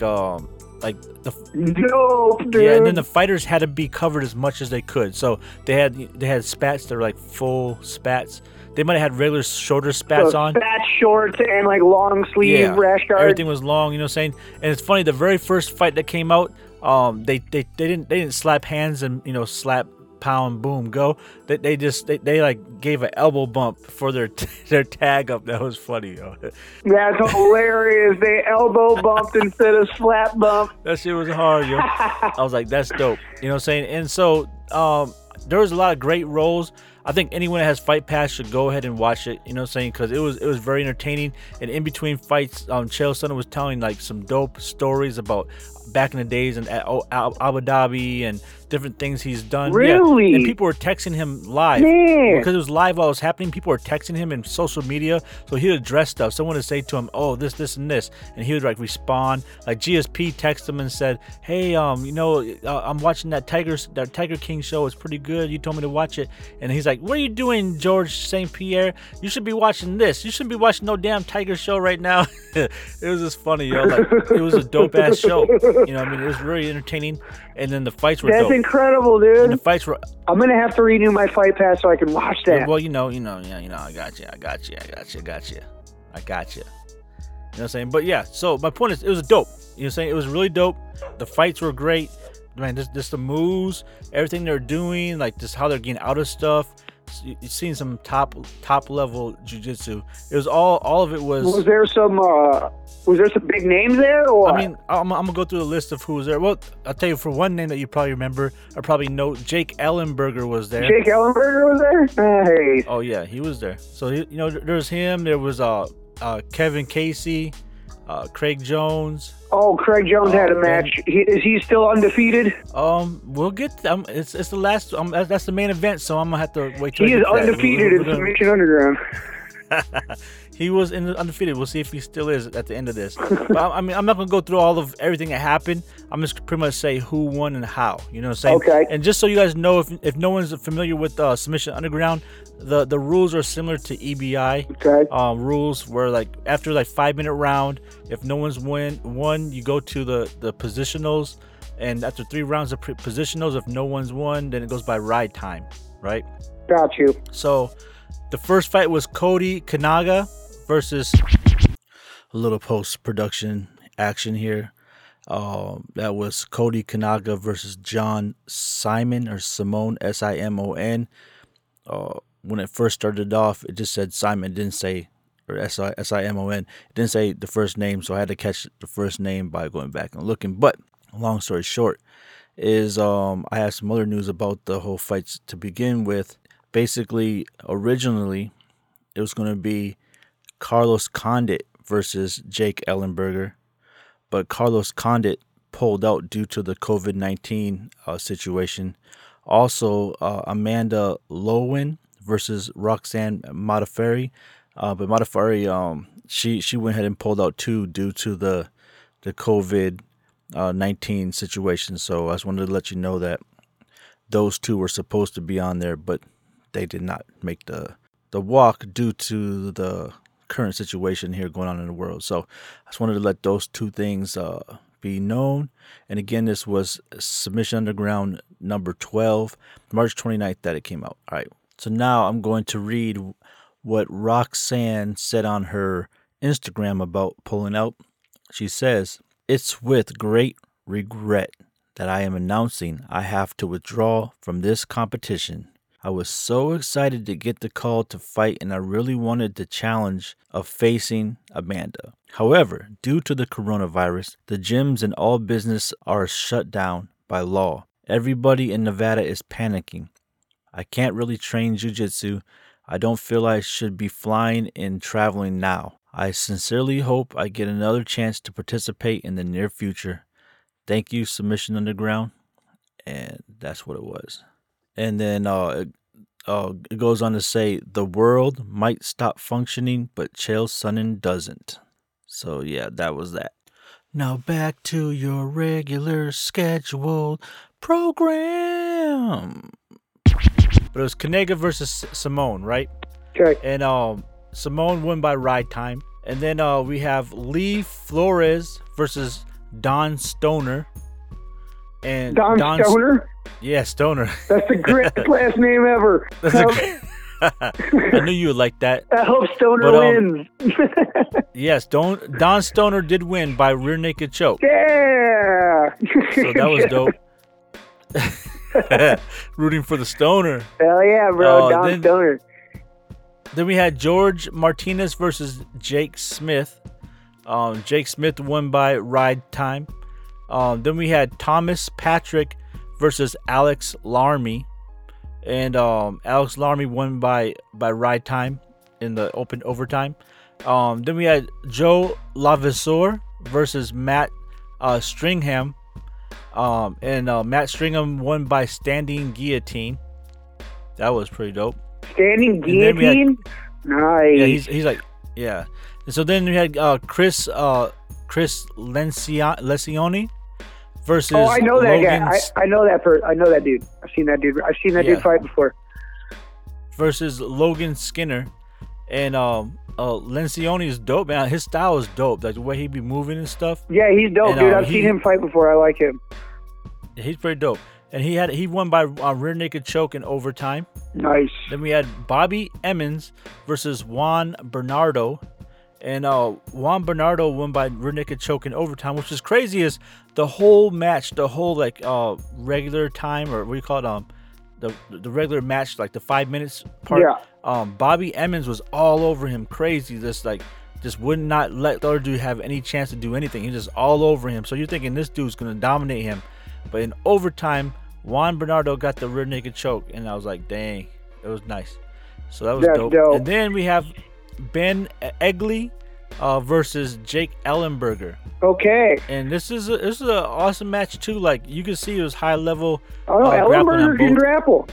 then the fighters had to be covered as much as they could. So they had spats that were like full spats. They might have had regular shorter spats on. Spats, shorts, and like long sleeve rash guard. Everything was long. You know what I'm saying? And it's funny. The very first fight that came out, they didn't slap hands and slap pound boom go. They gave an elbow bump for their tag up. That was funny, yo. That's hilarious. They elbow bumped instead of slap bump. That shit was hard, yo. I was like, that's dope. You know what I'm saying? And so there was a lot of great roles. I think anyone that has Fight Pass should go ahead and watch it. You know what I'm saying? Because it was very entertaining. And in between fights, Chael Sonnen was telling like some dope stories about back in the days and at Abu Dhabi and different things he's done. Really? Yeah. And people were texting him live. Man. Because it was live while it was happening. People were texting him in social media. So he would address stuff. Someone would say to him, oh, this, and this. And he would like respond. Like GSP texted him and said, hey, I'm watching that Tiger King show. It's pretty good. You told me to watch it. And he's like, what are you doing, George St. Pierre? You should be watching this. You shouldn't be watching no damn Tiger show right now. It was just funny, yo. Like, it was a dope-ass show. You know what I mean? It was really entertaining. And then the fights were dope. Incredible, dude. And the fights were... I'm gonna have to renew my Fight Pass so I can watch that. Well, I got you. You know what I'm saying? But yeah, so my point is, it was dope. You know what I'm saying? It was really dope. The fights were great, man. Just the moves, everything they're doing, like just how they're getting out of stuff. You've seen some top level jiu-jitsu. It was all of it was. Was there some big names there? Or I mean, I'm gonna go through the list of who was there. Well, I'll tell you for one name that you probably remember or probably know. Jake Ellenberger was there. Nice. Oh yeah, he was there. So there's him. There was Kevin Casey, Craig Jones. Oh, Craig Jones had a match. Is he still undefeated? We'll get. It's the last. That's the main event. So I'm gonna have to wait. He is undefeated in Submission Underground. He was undefeated. We'll see if he still is at the end of this. But I mean, I'm not going to go through all of everything that happened. I'm just pretty much say who won and how. You know what I'm saying? Okay. And just so you guys know, if no one's familiar with Submission Underground, the rules are similar to EBI. Okay. Rules where, like, after, like, 5-minute round, if no one's won, you go to the positionals. And after 3 rounds of positionals, if no one's won, then it goes by ride time, right? Got you. So the first fight was Cody Kanaga versus a little post-production action here. That was Cody Kanaga versus John Simon, or Simone, S-I-M-O-N. When it first started off, it just said Simon. It didn't say, or S-I-M-O-N. It didn't say the first name, so I had to catch the first name by going back and looking. But long story short is I have some other news about the whole fights to begin with. Basically, originally, it was going to be Carlos Condit versus Jake Ellenberger, but Carlos Condit pulled out due to the COVID-19 situation. Also, Amanda Lowen versus Roxanne Modafferi, but Modafferi, she went ahead and pulled out too due to the COVID-19 situation. So I just wanted to let you know that those two were supposed to be on there, but they did not make the walk due to the current situation here going on in the world. So I just wanted to let those two things be known. And again, this was Submission Underground number 12, March 29th that it came out. All right. So now I'm going to read what Roxanne said on her Instagram about pulling out. She says, "It's with great regret that I am announcing I have to withdraw from this competition. I was so excited to get the call to fight, and I really wanted the challenge of facing Amanda. However, due to the coronavirus, the gyms and all business are shut down by law. Everybody in Nevada is panicking. I can't really train jiu-jitsu. I don't feel I should be flying and traveling now. I sincerely hope I get another chance to participate in the near future. Thank you, Submission Underground." And that's what it was. And then it goes on to say, "The world might stop functioning, but Chael Sonnen doesn't." So, yeah, that was that. Now back to your regular scheduled program. But it was Kanaga versus Simone, right? Okay. And Simone won by ride time. And then we have Lee Flores versus Don Stoner. And Don Stoner? Yeah, Stoner. That's the greatest last name ever. I knew you would like that. I hope Stoner wins. Yes, Don Stoner did win by rear naked choke. Yeah. So that was dope. Rooting for the Stoner. Hell yeah, bro. Don Stoner. Then we had George Martinez versus Jake Smith. Jake Smith won by ride time. Then we had Thomas Patrick versus Alex Larmy, and Alex Larmy won by ride time in the open overtime. Then we had Joe Lavisor versus Matt Stringham, and Matt Stringham won by standing guillotine. That was pretty dope. Standing guillotine, nice. Yeah, he's like, yeah. And so then we had Chris Lencioni versus I know that Logan guy. I know that person. I know that dude. I've seen that dude. I've seen that dude fight before. Versus Logan Skinner, and Lencioni is dope, man. His style is dope. Like the way he be moving and stuff. Yeah, he's dope, and, dude. I've seen him fight before. I like him. He's pretty dope, and he won by rear naked choke in overtime. Nice. Then we had Bobby Emmons versus Juan Bernardo. And Juan Bernardo won by rear naked choke in overtime, which is crazy. Is the whole match, the whole like regular time, or what do you call it? The regular match, like the 5 minutes part. Yeah. Bobby Emmons was all over him, crazy. Just would not let the other dude have any chance to do anything. He's just all over him. So you're thinking this dude's gonna dominate him, but in overtime, Juan Bernardo got the rear naked choke, and I was like, dang, it was nice. So that was dope. And then we have Ben Egley versus Jake Ellenberger. Okay. And this is an awesome match too. Like you can see, it was high level. Ellenberger can grapple.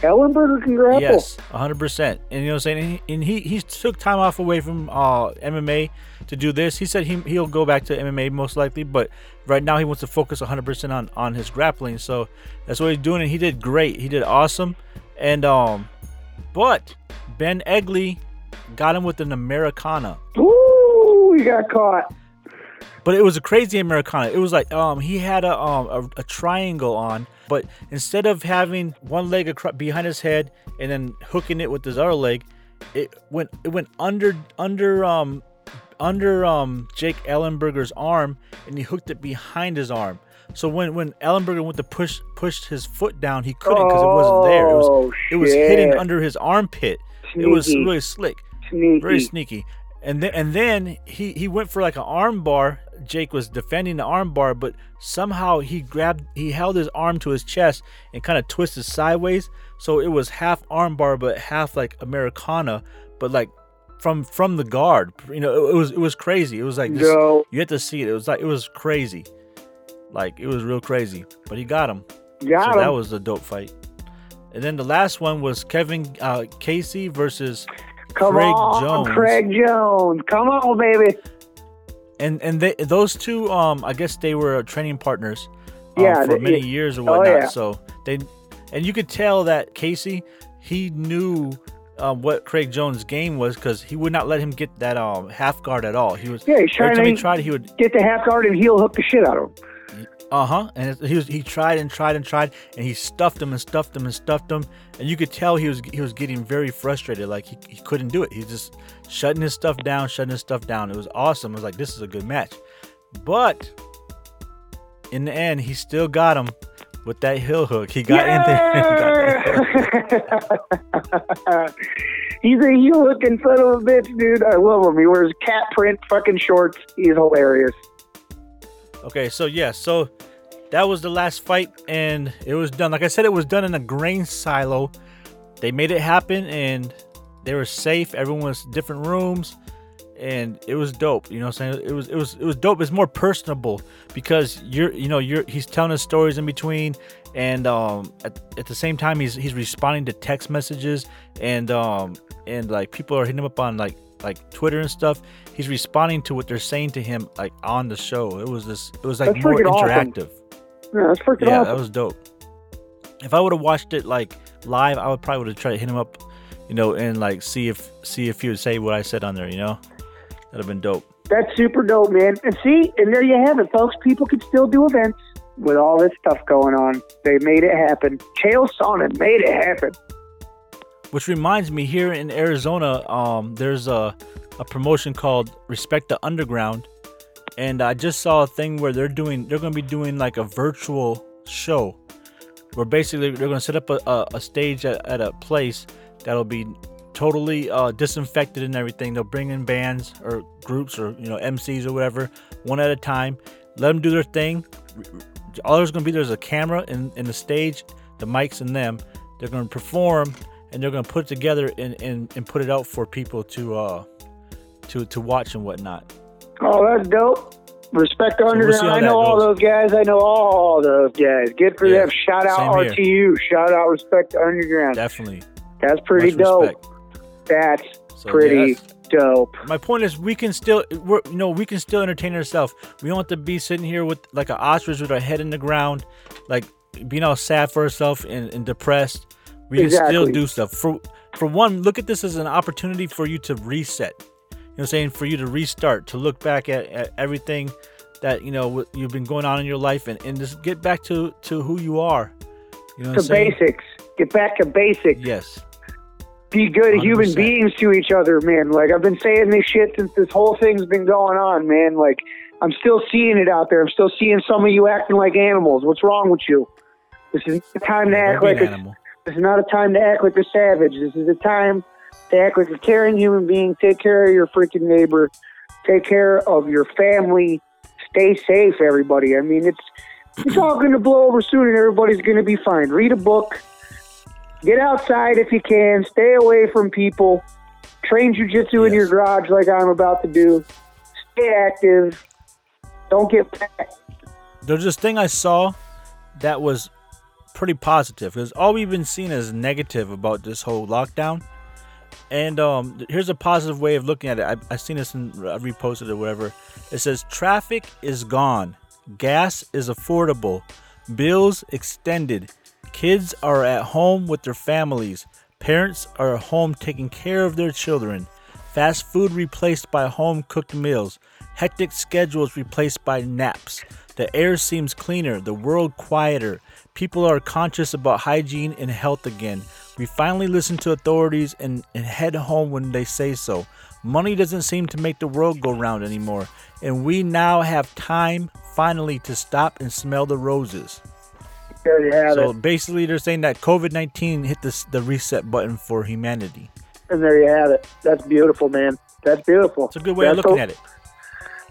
Yes, 100%. And you know what I'm saying. And he took time off away from MMA to do this. He said he'll go back to MMA most likely, but right now he wants to focus 100% on his grappling. So that's what he's doing, and he did great. He did awesome. And but Ben Egli got him with an Americana. Ooh, he got caught. But it was a crazy Americana. It was like he had a triangle on, but instead of having one leg behind his head and then hooking it with his other leg, it went under Jake Ellenberger's arm, and he hooked it behind his arm. So when Ellenberger went to push his foot down, he couldn't because it wasn't there. It was hidden under his armpit. Sneaky. It was really slick, very sneaky. And then he went for like an arm bar. Jake was defending the arm bar, but somehow he held his arm to his chest and kind of twisted sideways. So it was half arm bar, but half like Americana, but like from the guard. You know, it was crazy. It was like this, you had to see it. It was crazy. Like, it was real crazy, but he got him. So that was a dope fight. And then the last one was Kevin Casey versus Craig Jones. Come on, baby. And those two, I guess they were training partners for many years or whatnot. Oh, yeah. So you could tell that Casey, he knew what Craig Jones' game was, because he would not let him get that half guard at all. He was every time he tried, he would get the half guard and he'll hook the shit out of him. And he tried and tried and tried, and he stuffed him and stuffed him and stuffed him, and you could tell he was getting very frustrated. Like he couldn't do it. He's just shutting his stuff down. It was awesome. I was like, this is a good match, but in the end, he still got him with that heel hook. He got in there. He's a heel hooking son of a bitch, dude. I love him. He wears cat print fucking shorts. He's hilarious. Okay, so that was the last fight, and it was done. Like I said, it was done in a grain silo. They made it happen, and they were safe. Everyone was in different rooms, and it was dope. You know what I'm saying? It was dope. It's more personable because he's telling us stories in between, and at the same time he's responding to text messages, and like people are hitting him up on like Twitter and stuff. He's responding to what they're saying to him like on the show. It was like more interactive. Awesome. Yeah, that's freaking awesome. That was dope. If I would have watched it like live, I would probably try to hit him up, you know, and like see if he would say what I said on there, you know. That'd have been dope. That's super dope, man. And there you have it, folks. People could still do events with all this stuff going on. They made it happen. Chael Sonnen made it happen. Which reminds me, here in Arizona, there's a promotion called Respect the Underground, and I just saw a thing where they're going to be doing like a virtual show, where basically they're going to set up a stage at a place that'll be totally disinfected and everything. They'll bring in bands or groups or MCs or whatever, one at a time. Let them do their thing. All there's going to be there's a camera in the stage, the mics, and them. They're going to perform. And they're going to put it together and put it out for people to watch and whatnot. Oh, that's dope. Respect Underground. I know all those guys. Good for them. Shout out RTU. Shout out Respect Underground. Definitely. That's pretty dope. Dope. My point is, we can still entertain ourselves. We don't have to be sitting here with like an ostrich with our head in the ground, like being all sad for ourselves and depressed. We can still do stuff. For one, look at this as an opportunity for you to reset. You know what I'm saying? For you to restart, to look back at everything that, you've been going on in your life and just get back to who you are. You know what I'm saying? Basics. Get back to basics. Yes. Be good 100%. Human beings to each other, man. Like, I've been saying this shit since this whole thing's been going on, man. Like, I'm still seeing it out there. I'm still seeing some of you acting like animals. What's wrong with you? This is the time to act like an animal. This is not a time to act like a savage. This is a time to act like a caring human being. Take care of your freaking neighbor. Take care of your family. Stay safe, everybody. I mean, it's all going to blow over soon, and everybody's going to be fine. Read a book. Get outside if you can. Stay away from people. Train jiu-jitsu in your garage like I'm about to do. Stay active. Don't get fat. There's this thing I saw that was pretty positive, because all we've been seeing is negative about this whole lockdown. And here's a positive way of looking at it. I've seen this and I reposted it, whatever. It says, traffic is gone. Gas is affordable. Bills extended. Kids are at home with their families. Parents are at home taking care of their children. Fast food replaced by home-cooked meals. Hectic schedules replaced by naps. The air seems cleaner. The world quieter. People are conscious about hygiene and health again. We finally listen to authorities and head home when they say so. Money doesn't seem to make the world go round anymore. And we now have time, finally, to stop and smell the roses. There you have it. So basically they're saying that COVID-19 hit the reset button for humanity. And there you have it. That's beautiful, man. That's beautiful. It's a good way of looking at it.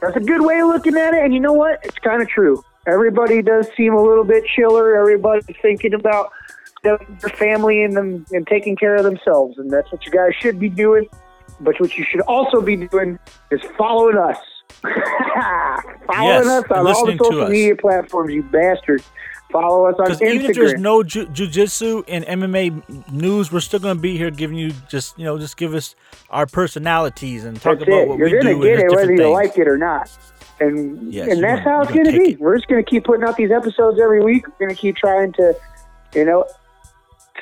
That's a good way of looking at it. And you know what? It's kind of true. Everybody does seem a little bit chiller. Everybody's thinking about their family and them and taking care of themselves. And that's what you guys should be doing. But what you should also be doing is following us. Following us on all the social media platforms, you bastards. Follow us on Instagram. Even if there's no jiu-jitsu and MMA news, we're still going to be here giving you just give us our personalities and talk about what we do. You're going to get it whether you like it or not. And that's how it's going to be. We're just going to keep putting out these episodes every week. We're going to keep trying to,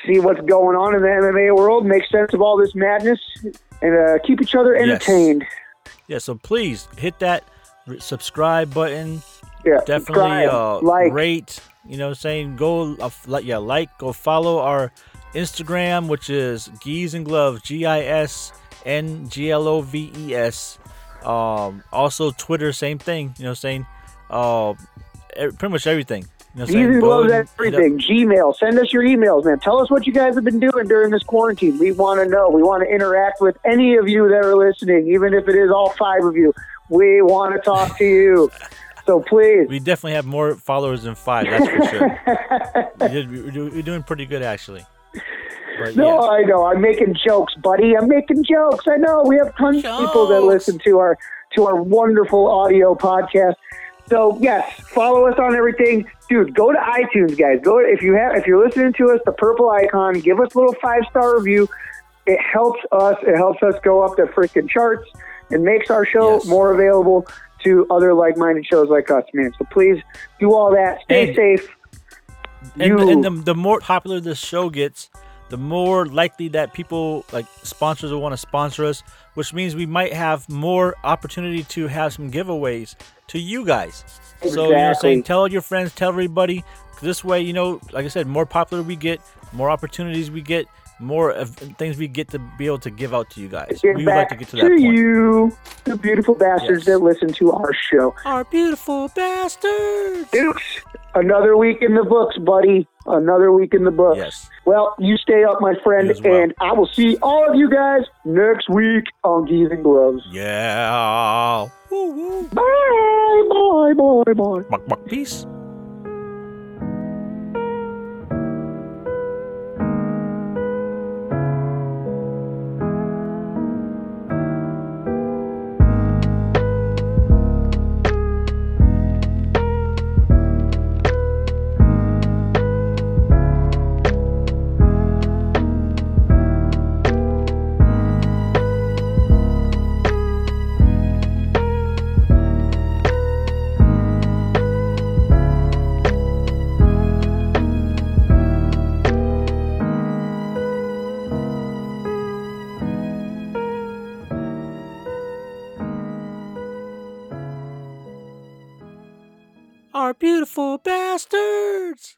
see what's going on in the MMA world, make sense of all this madness, and keep each other entertained. Yeah, so please hit that subscribe button. Yeah, definitely like, rate. You know what I'm saying? Go follow our Instagram, which is Geese and Gloves, GISNGLOVES. Also Twitter, same thing. You know what I'm saying? Pretty much everything. You know what I'm saying? Geese and Gloves, everything. Gmail. Send us your emails, man. Tell us what you guys have been doing during this quarantine. We want to know. We want to interact with any of you that are listening, even if it is all five of you. We want to talk to you. So please. We definitely have more followers than five, that's for sure. We're doing pretty good, actually. But, I know. I'm making jokes, buddy. I'm making jokes. I know. We have tons of people that listen to our wonderful audio podcast. So, yes, follow us on everything. Dude, go to iTunes, guys. If you're listening to us, the purple icon, give us a little 5-star review. It helps us. It helps us go up the freaking charts and makes our show more available to other like-minded shows like us, man. So please do all that. Stay safe. And the more popular this show gets, the more likely that people, like sponsors, will want to sponsor us, which means we might have more opportunity to have some giveaways to you guys. Exactly. So, tell your friends, tell everybody. This way, like I said, more popular we get, more opportunities we get, more of things we get to be able to give out to you guys. We would like to get to that point. You, the beautiful bastards that listen to our show. Our beautiful bastards. Dukes, another week in the books, buddy. Another week in the books. Yes. Well, you stay up, my friend, and I will see all of you guys next week on Geese and Gloves. Yeah. Woo-woo. Bye, bye, bye, bye. Buck, buck. Peace. Beautiful bastards!